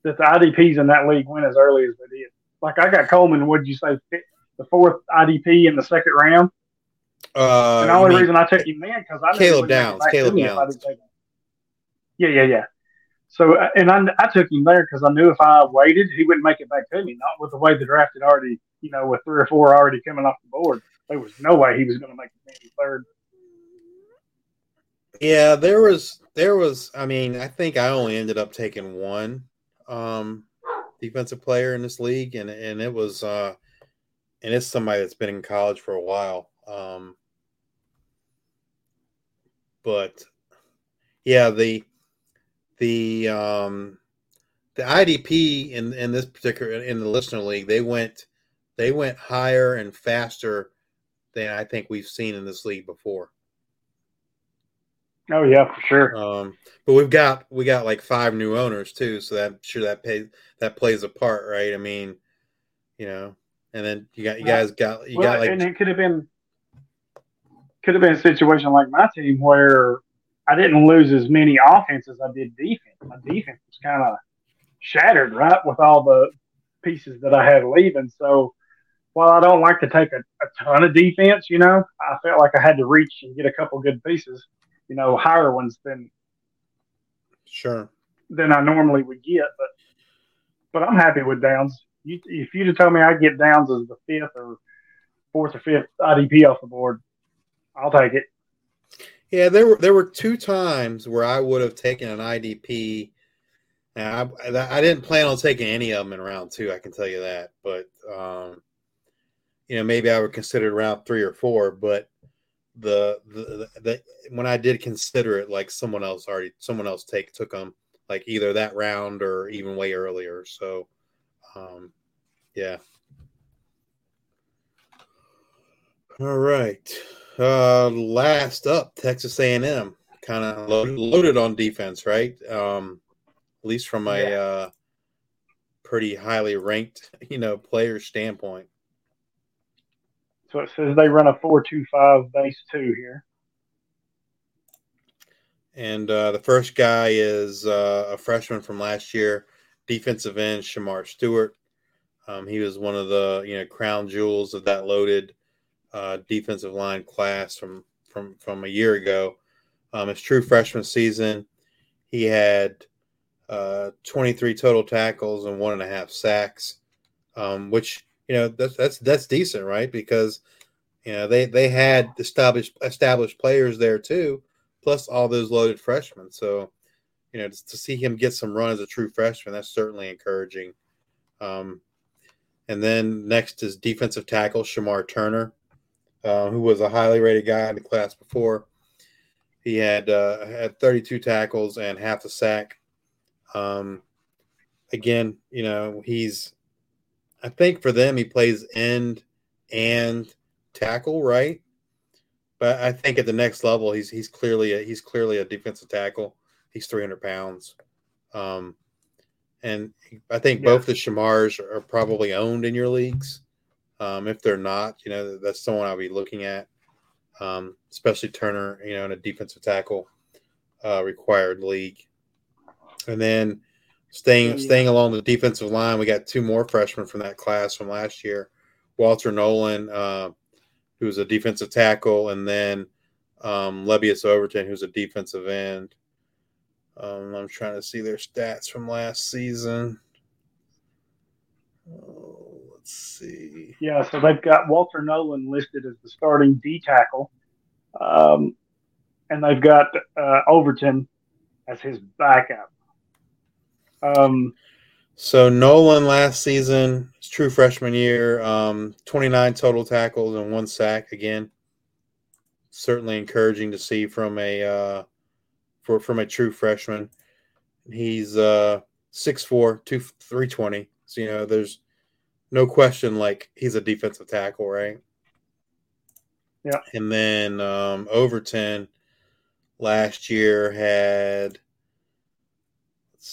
that the IDPs in that league went as early as they did. Like, I got Coleman, would you say, the fourth IDP in the second round? And the only reason I took him then because I Caleb Downs. Caleb Downs. Yeah. So, and I took him there because I knew if I waited, he wouldn't make it back to me. Not with the way the draft had already, you know, with three or four already coming off the board. There was no way he was going to make it to third. Yeah, there was. I mean, I think I only ended up taking one defensive player in this league, and it was and it's somebody that's been in college for a while. But yeah, the IDP in this particular in the listener league, they went higher and faster than I think we've seen in this league before. Oh yeah, for sure. But we got like five new owners too, so that I'm sure that plays a part, right? I mean, you know, and then you guys got like, and it could have been a situation like my team where I didn't lose as many offense as I did defense. My defense was kind of shattered, right, with all the pieces that I had leaving. So while I don't like to take a ton of defense, you know, I felt like I had to reach and get a couple good pieces. You know, higher ones than I normally would get, but I'm happy with Downs. If you'd have told me I'd get Downs as the fourth or fifth IDP off the board, I'll take it. Yeah, there were two times where I would have taken an IDP. Now, I didn't plan on taking any of them in round two. I can tell you that, but you know, maybe I would consider round three or four, but. The when I did consider it, like someone else took them, like either that round or even way earlier. So, yeah. All right. Last up, Texas A&M, kind of loaded on defense, right? At least from a pretty highly ranked, you know, player standpoint. So it says they run a 4-2-5 base two here. And the first guy is a freshman from last year, defensive end Shemar Stewart. He was one of the, you know, crown jewels of that loaded defensive line class from a year ago. His true freshman season, he had 23 total tackles and 1.5 sacks, which – you know, that's decent, right? Because, you know, they had established players there too, plus all those loaded freshmen. So, you know, to see him get some run as a true freshman, that's certainly encouraging. And then next is defensive tackle Shemar Turner, who was a highly rated guy in the class before. He had 32 tackles and 0.5 a sack. Again, you know, I think for them, he plays end and tackle, right? But I think at the next level, he's clearly a defensive tackle. He's 300 pounds, And I think both the Shemars are probably owned in your leagues. If they're not, you know, that's someone I'll be looking at, especially Turner, you know, in a defensive tackle required league. And then staying along the defensive line, we got two more freshmen from that class from last year. Walter Nolan, who's a defensive tackle, and then Lebius Overton, who's a defensive end. I'm trying to see their stats from last season. Oh, let's see. Yeah, so they've got Walter Nolan listed as the starting D tackle, and they've got Overton as his backup. So Nolan last season, his true freshman year, 29 total tackles and 1 sack. Again, certainly encouraging to see from a true freshman. He's 6'4", 320. So, you know, there's no question, like, he's a defensive tackle, right? Yeah. And then Overton last year had,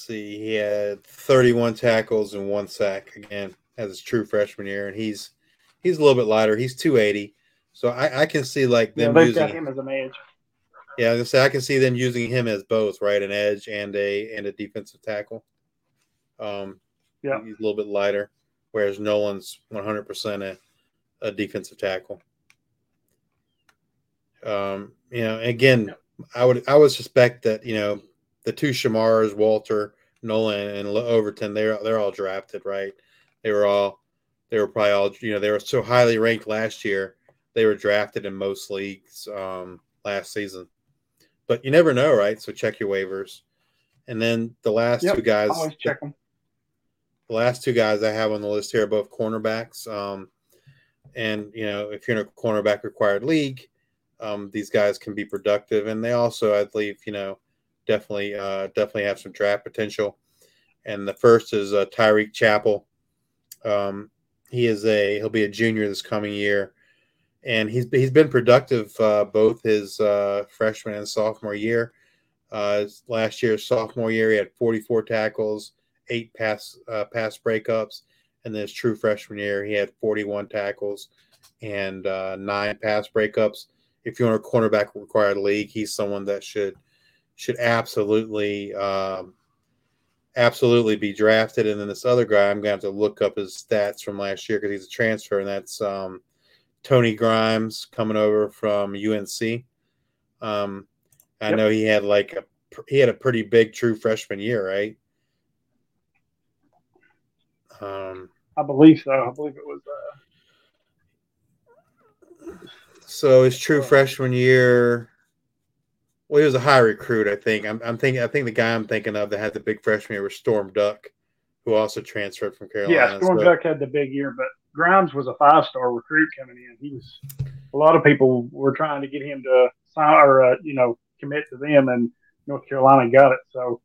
he had 31 tackles and 1 sack, again, as his true freshman year. And he's a little bit lighter. He's 280. So I can see, like, them using him as an edge. Yeah, I was going to say, I can see them using him as both, right? An edge and a defensive tackle. He's a little bit lighter, whereas Nolan's 100% a defensive tackle. You know, again, I would suspect that, you know, the two Shemars, Walter Nolan and Overton, they're all drafted, right? They were probably all, you know, they were so highly ranked last year. They were drafted in most leagues last season. But you never know, right? So check your waivers. And then the last two guys, always check them. The last two guys I have on the list here are both cornerbacks. And, you know, if you're in a cornerback required league, these guys can be productive. And they also, I believe, you know, definitely have some draft potential. And the first is Tyreek Chappell. He'll be a junior this coming year. And he's been productive both his freshman and sophomore year. Last year's sophomore year, he had 44 tackles, 8 pass breakups, and then his true freshman year, he had 41 tackles and 9 pass breakups. If you're in a cornerback required league, he's someone that should absolutely be drafted. And then this other guy, I'm going to have to look up his stats from last year because he's a transfer, and that's Tony Grimes coming over from UNC. I know he had a pretty big true freshman year, right? I believe so. I believe it was. So his true freshman year, well, he was a high recruit, I think. I think the guy I'm thinking of that had the big freshman year was Storm Duck, who also transferred from Carolina. Yeah, Duck had the big year, but Grimes was a 5-star recruit coming in. He was. A lot of people were trying to get him to sign or commit to them, and North Carolina got it. So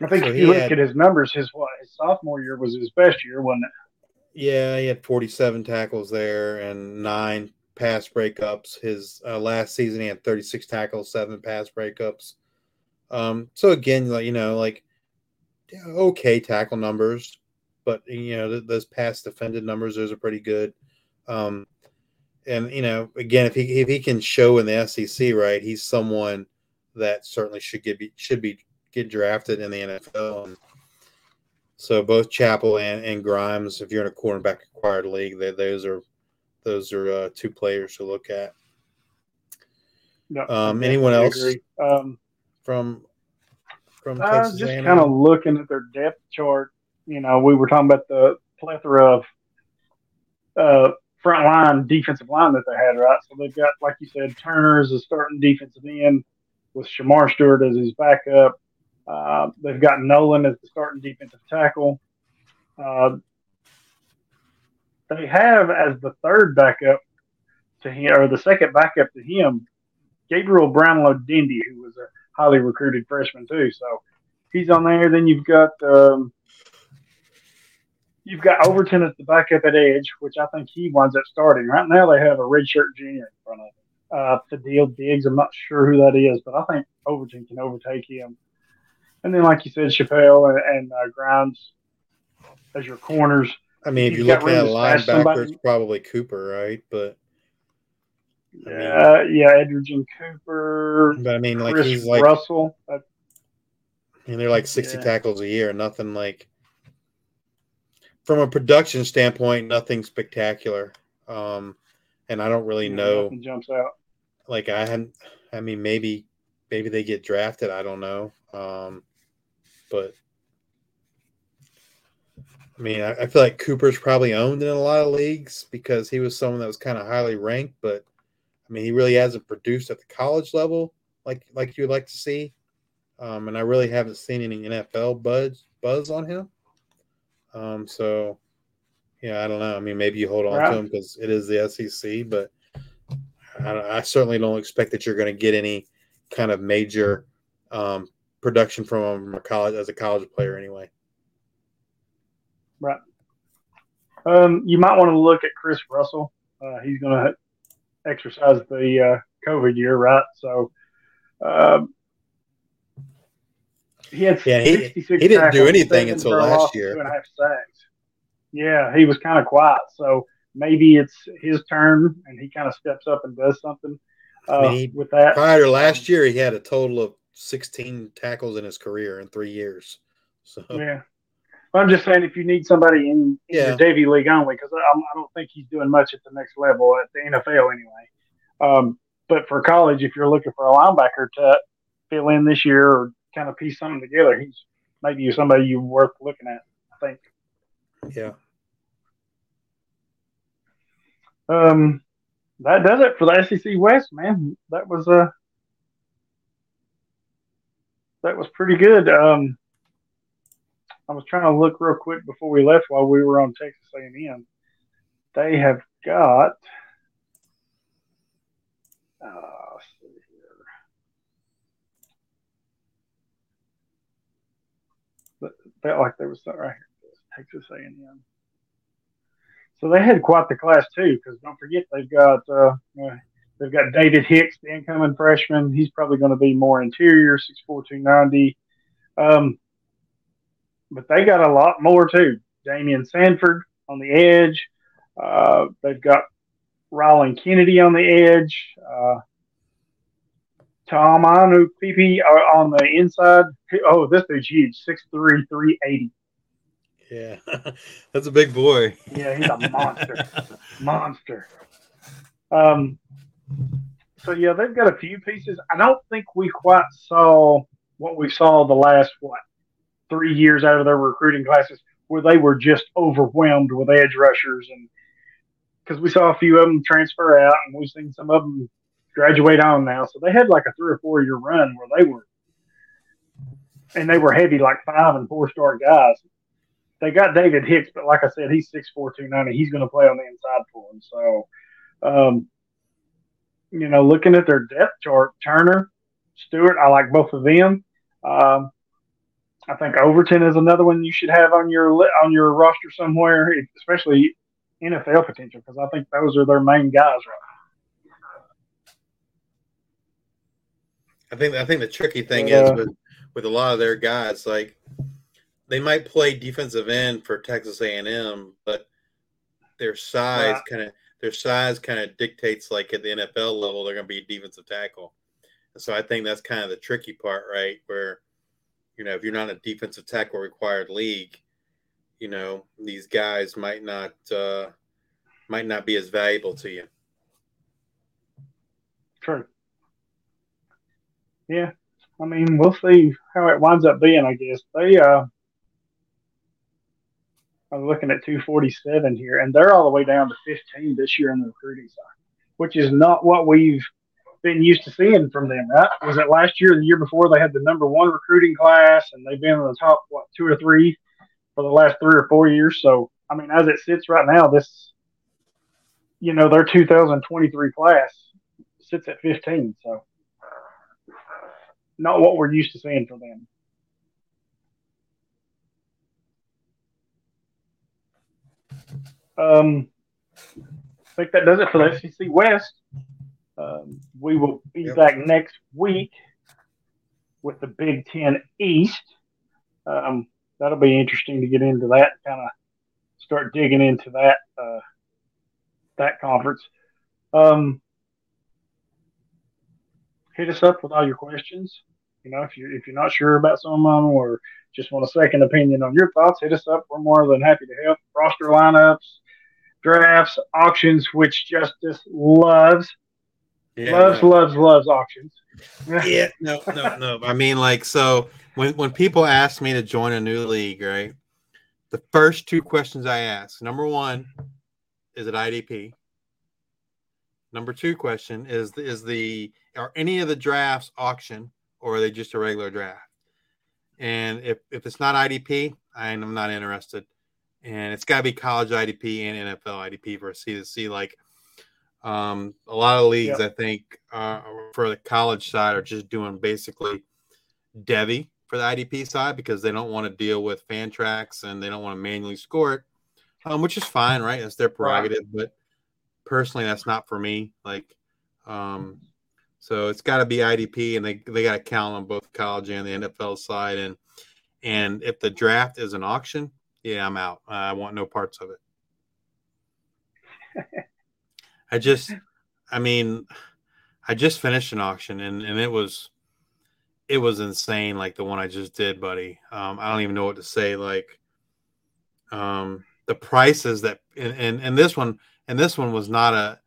I think if you look at his numbers, his sophomore year was his best year, wasn't it? Yeah, he had 47 tackles there and 9 pass breakups. His last season, he had 36 tackles, 7 pass breakups. So again, okay tackle numbers. But, you know, those pass defended numbers, those are pretty good. And, you know, again, if he can show in the SEC, right, he's someone that certainly should get drafted in the NFL. And so both Chappell and Grimes, if you're in a cornerback acquired league, those are two players to look at. No, anyone else from Texas? Just kind of looking at their depth chart. You know, we were talking about the plethora of front line, defensive line that they had, right? So they've got, like you said, Turner as a starting defensive end with Shemar Stewart as his backup. They've got Nolan as the starting defensive tackle. They have as the third backup to him, or the second backup to him, Gabriel Brownlow Dindy, who was a highly recruited freshman too. So he's on there. Then you've got You've got Overton as the backup at edge, which I think he winds up starting. Right now they have a redshirt junior in front of him. Fadil Diggs, I'm not sure who that is, but I think Overton can overtake him. And then, like you said, Chappell and Grimes as your corners. I mean, if you look at linebacker, it's probably Cooper, right? But Edgerrin Cooper. But I mean, like Chris Russell. And they're like 60 tackles a year. Nothing like from a production standpoint, nothing spectacular. And I don't really know. Nothing jumps out. Like maybe they get drafted. I don't know. But I mean, I feel like Cooper's probably owned in a lot of leagues because he was someone that was kind of highly ranked, but I mean, he really hasn't produced at the college level like you would like to see. And I really haven't seen any NFL buzz on him. So, yeah, I don't know. I mean, maybe you hold on to him because it is the SEC, but I certainly don't expect that you're going to get any kind of major production from a college as a college player anyway. Right. You might want to look at Chris Russell. He's going to exercise the COVID year, right? So, he had 66 he didn't do anything until last year. 2.5 sacks. Yeah, he was kind of quiet. So maybe it's his turn, and he kind of steps up and does something with that. Prior to last year, he had a total of 16 tackles in his career in 3 years. So yeah, well, I'm just saying if you need somebody in your Davy League only, because I don't think he's doing much at the next level at the NFL anyway. But for college, if you're looking for a linebacker to fill in this year or kind of piece something together, he's maybe somebody you're worth looking at, I think. Yeah. That does it for the SEC West, man. That was pretty good. I was trying to look real quick before we left while we were on Texas A&M. They have got felt like there was something right here. Texas A&M. So they had quite the class too, because don't forget they've got David Hicks, the incoming freshman. He's probably going to be more interior, 6'4", 290. But they got a lot more too. Damian Sanford on the edge. They've got Rylan Kennedy on the edge. Ta'amanu Pipi on the inside. Oh, this dude's huge. 6'3", 380. Yeah, that's a big boy. Yeah, he's a monster. So, yeah, they've got a few pieces. I don't think we quite saw what we saw the last, 3 years out of their recruiting classes where they were just overwhelmed with edge rushers. And because we saw a few of them transfer out and we've seen some of them graduate on now. So they had like a 3 or 4 year run where they were heavy, like 5- and 4-star guys. They got David Hicks, but like I said, he's 6'4", 290. He's going to play on the inside for him. So, looking at their depth chart, Turner, Stewart, I like both of them. I think Overton is another one you should have on your roster somewhere, especially NFL potential, because I think those are their main guys right now. I think the tricky thing is with a lot of their guys, like they might play defensive end for Texas A&M, but their size kind of dictates like at the NFL level they're going to be a defensive tackle, and so I think that's kind of the tricky part, right? Where if you're not a defensive tackle required league, these guys might not be as valuable to you. True. Yeah, I mean, we'll see how it winds up being, I guess. They are looking at 247 here, and they're all the way down to 15 this year in the recruiting side, which is not what we've been used to seeing from them, right? Was it last year and the year before they had the number one recruiting class, and they've been in the top, 2 or 3 for the last 3 or 4 years? So, I mean, as it sits right now, this, their 2023 class sits at 15, so. Not what we're used to seeing for them. I think that does it for the SEC West. We will be back next week with the Big Ten East. That'll be interesting to get into that, kind of start digging into that that conference. Hit us up with all your questions. You know, if you're not sure about some of them or just want a second opinion on your thoughts, hit us up. We're more than happy to help. Roster lineups, drafts, auctions, which Justice loves. Loves auctions. Yeah, no. I mean, like, so when people ask me to join a new league, right, the first two questions I ask, number one, is it IDP? Number two question are any of the drafts auction or are they just a regular draft? And if it's not IDP, I'm not interested. And it's got to be college IDP and NFL IDP for a C2C. Like a lot of leagues, yep. I think, for the college side are just doing basically Devy for the IDP side because they don't want to deal with fan tracks and they don't want to manually score it, which is fine, right? It's their prerogative, but personally, that's not for me. Like, so it's got to be IDP, and they got to count on both college and the NFL side. And if the draft is an auction, yeah, I'm out. I want no parts of it. I just finished an auction, and it was insane. Like the one I just did, buddy. I don't even know what to say. Like, the prices that and this one. And this one was not a.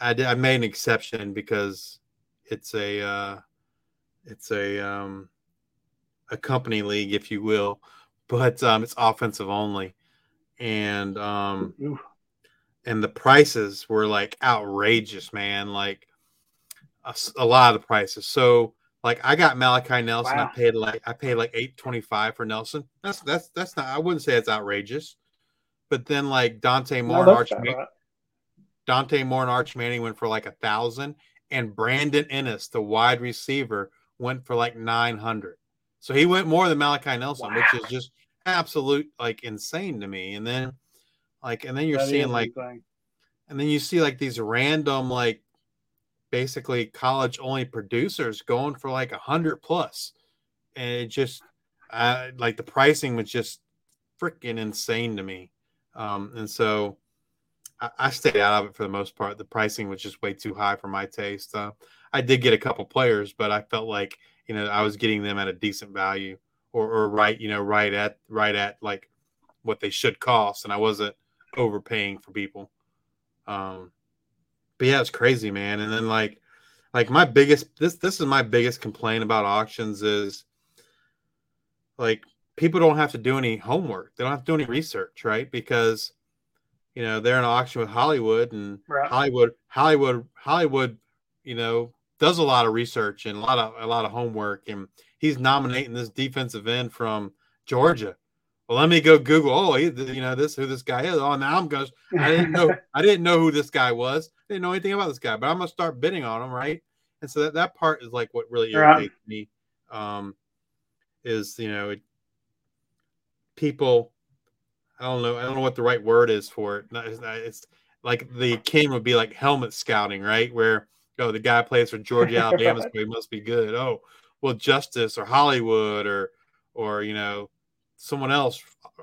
I made an exception because it's a company league, if you will, but it's offensive only, and the prices were like outrageous, man. Like a lot of the prices. So like I got Malachi Nelson. Wow. I paid like $825 for Nelson. That's not. I wouldn't say it's outrageous. But then, like Dante Moore and Arch Manning went for like $1,000, and Brandon Ennis, the wide receiver, went for like $900. So he went more than Malachi Nelson, wow. Which is just absolute like insane to me. And then, you see these random like basically college only producers going for like $100+, and it just like the pricing was just freaking insane to me. And so I stayed out of it for the most part. The pricing was just way too high for my taste. I did get a couple players, but I felt like, you know, I was getting them at a decent value or right, you know, right at like what they should cost. And I wasn't overpaying for people. But yeah, it's crazy, man. And then like my biggest, this is my biggest complaint about auctions is like, people don't have to do any homework. They don't have to do any research, right? Because, you know, they're in an auction with Hollywood, and right. Hollywood, you know, does a lot of research and a lot of homework. And he's nominating this defensive end from Georgia. Well, let me go Google. Oh, you know this who this guy is. Oh, now I'm going. I didn't know who this guy was. I didn't know anything about this guy, but I'm gonna start bidding on him, right? And so that part is like what really irritates me. Is you know. People, I don't know what the right word is for it. It's like the king would be like helmet scouting, right? Where the guy plays for Georgia, Alabama, so he must be good. Oh, well, Justice or Hollywood or you know someone else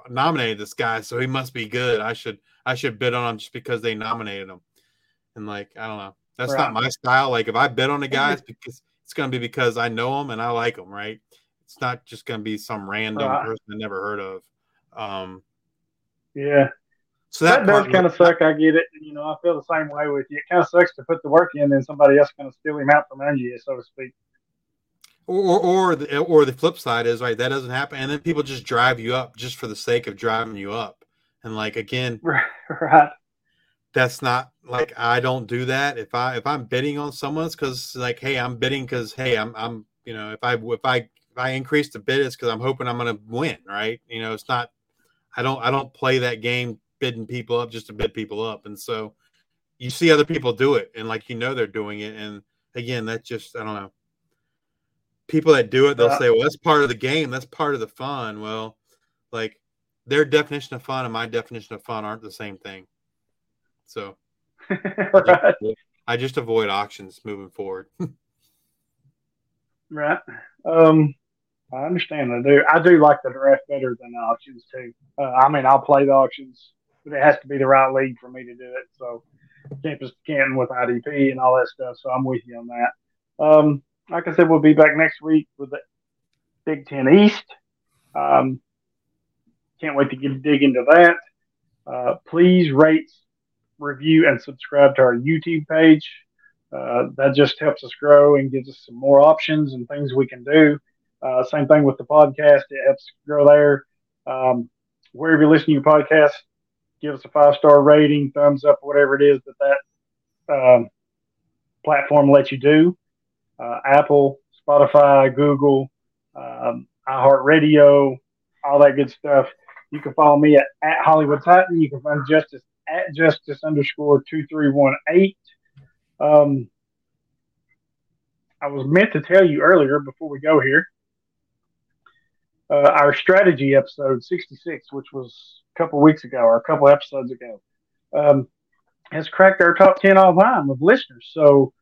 nominated this guy, so he must be good. I should bid on him just because they nominated him. And like I don't know, that's not my style. Like if I bid on a guy, it's because it's going to be because I know him and I like him, right? It's not just going to be some random person I never heard of. Yeah. So that does kind of suck. I get it. You know, I feel the same way with you. It kind of sucks to put the work in and somebody else kind of steal him out from under you, so to speak. Or the flip side is, right, that doesn't happen. And then people just drive you up just for the sake of driving you up. And like, again, right. That's not like, I don't do that. If I'm bidding on someone, it's because like, hey, I'm bidding because, hey, I'm, you know, if I increase the bid, it's because I'm hoping I'm going to win, right? You know, it's not. I don't play that game bidding people up just to bid people up, and so you see other people do it, and like you know they're doing it, and again, that just I don't know. People that do it, they'll say, "Well, that's part of the game. That's part of the fun." Well, like their definition of fun and my definition of fun aren't the same thing. So, right. I just avoid auctions moving forward. Right. I understand. I do like the draft better than the auctions too. I mean, I'll play the auctions, but it has to be the right league for me to do it. So campus Canton with IDP and all that stuff. So I'm with you on that. Like I said, we'll be back next week with the Big Ten East. Can't wait to dig into that. Please rate, review, and subscribe to our YouTube page. That just helps us grow and gives us some more options and things we can do. Same thing with the podcast. It helps grow there. Wherever you listen to your podcast, give us a 5-star rating, thumbs up, whatever it is that platform lets you do. Apple, Spotify, Google, iHeartRadio, all that good stuff. You can follow me at Hollywood Titan. You can find Justice at Justice_2318. I was meant to tell you earlier before we go here, our strategy episode 66, which was a couple weeks ago or a couple episodes ago, has cracked our top 10 all time of listeners. So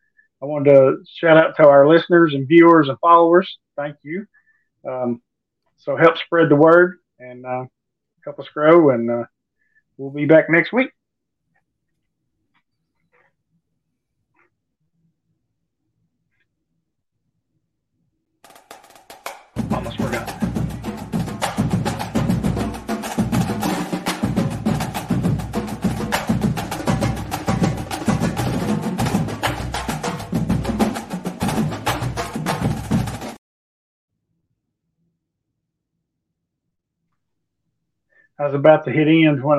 I wanted to shout out to our listeners and viewers and followers. Thank you. So help spread the word and help us grow, and we'll be back next week. Almost forgot. I was about to hit end when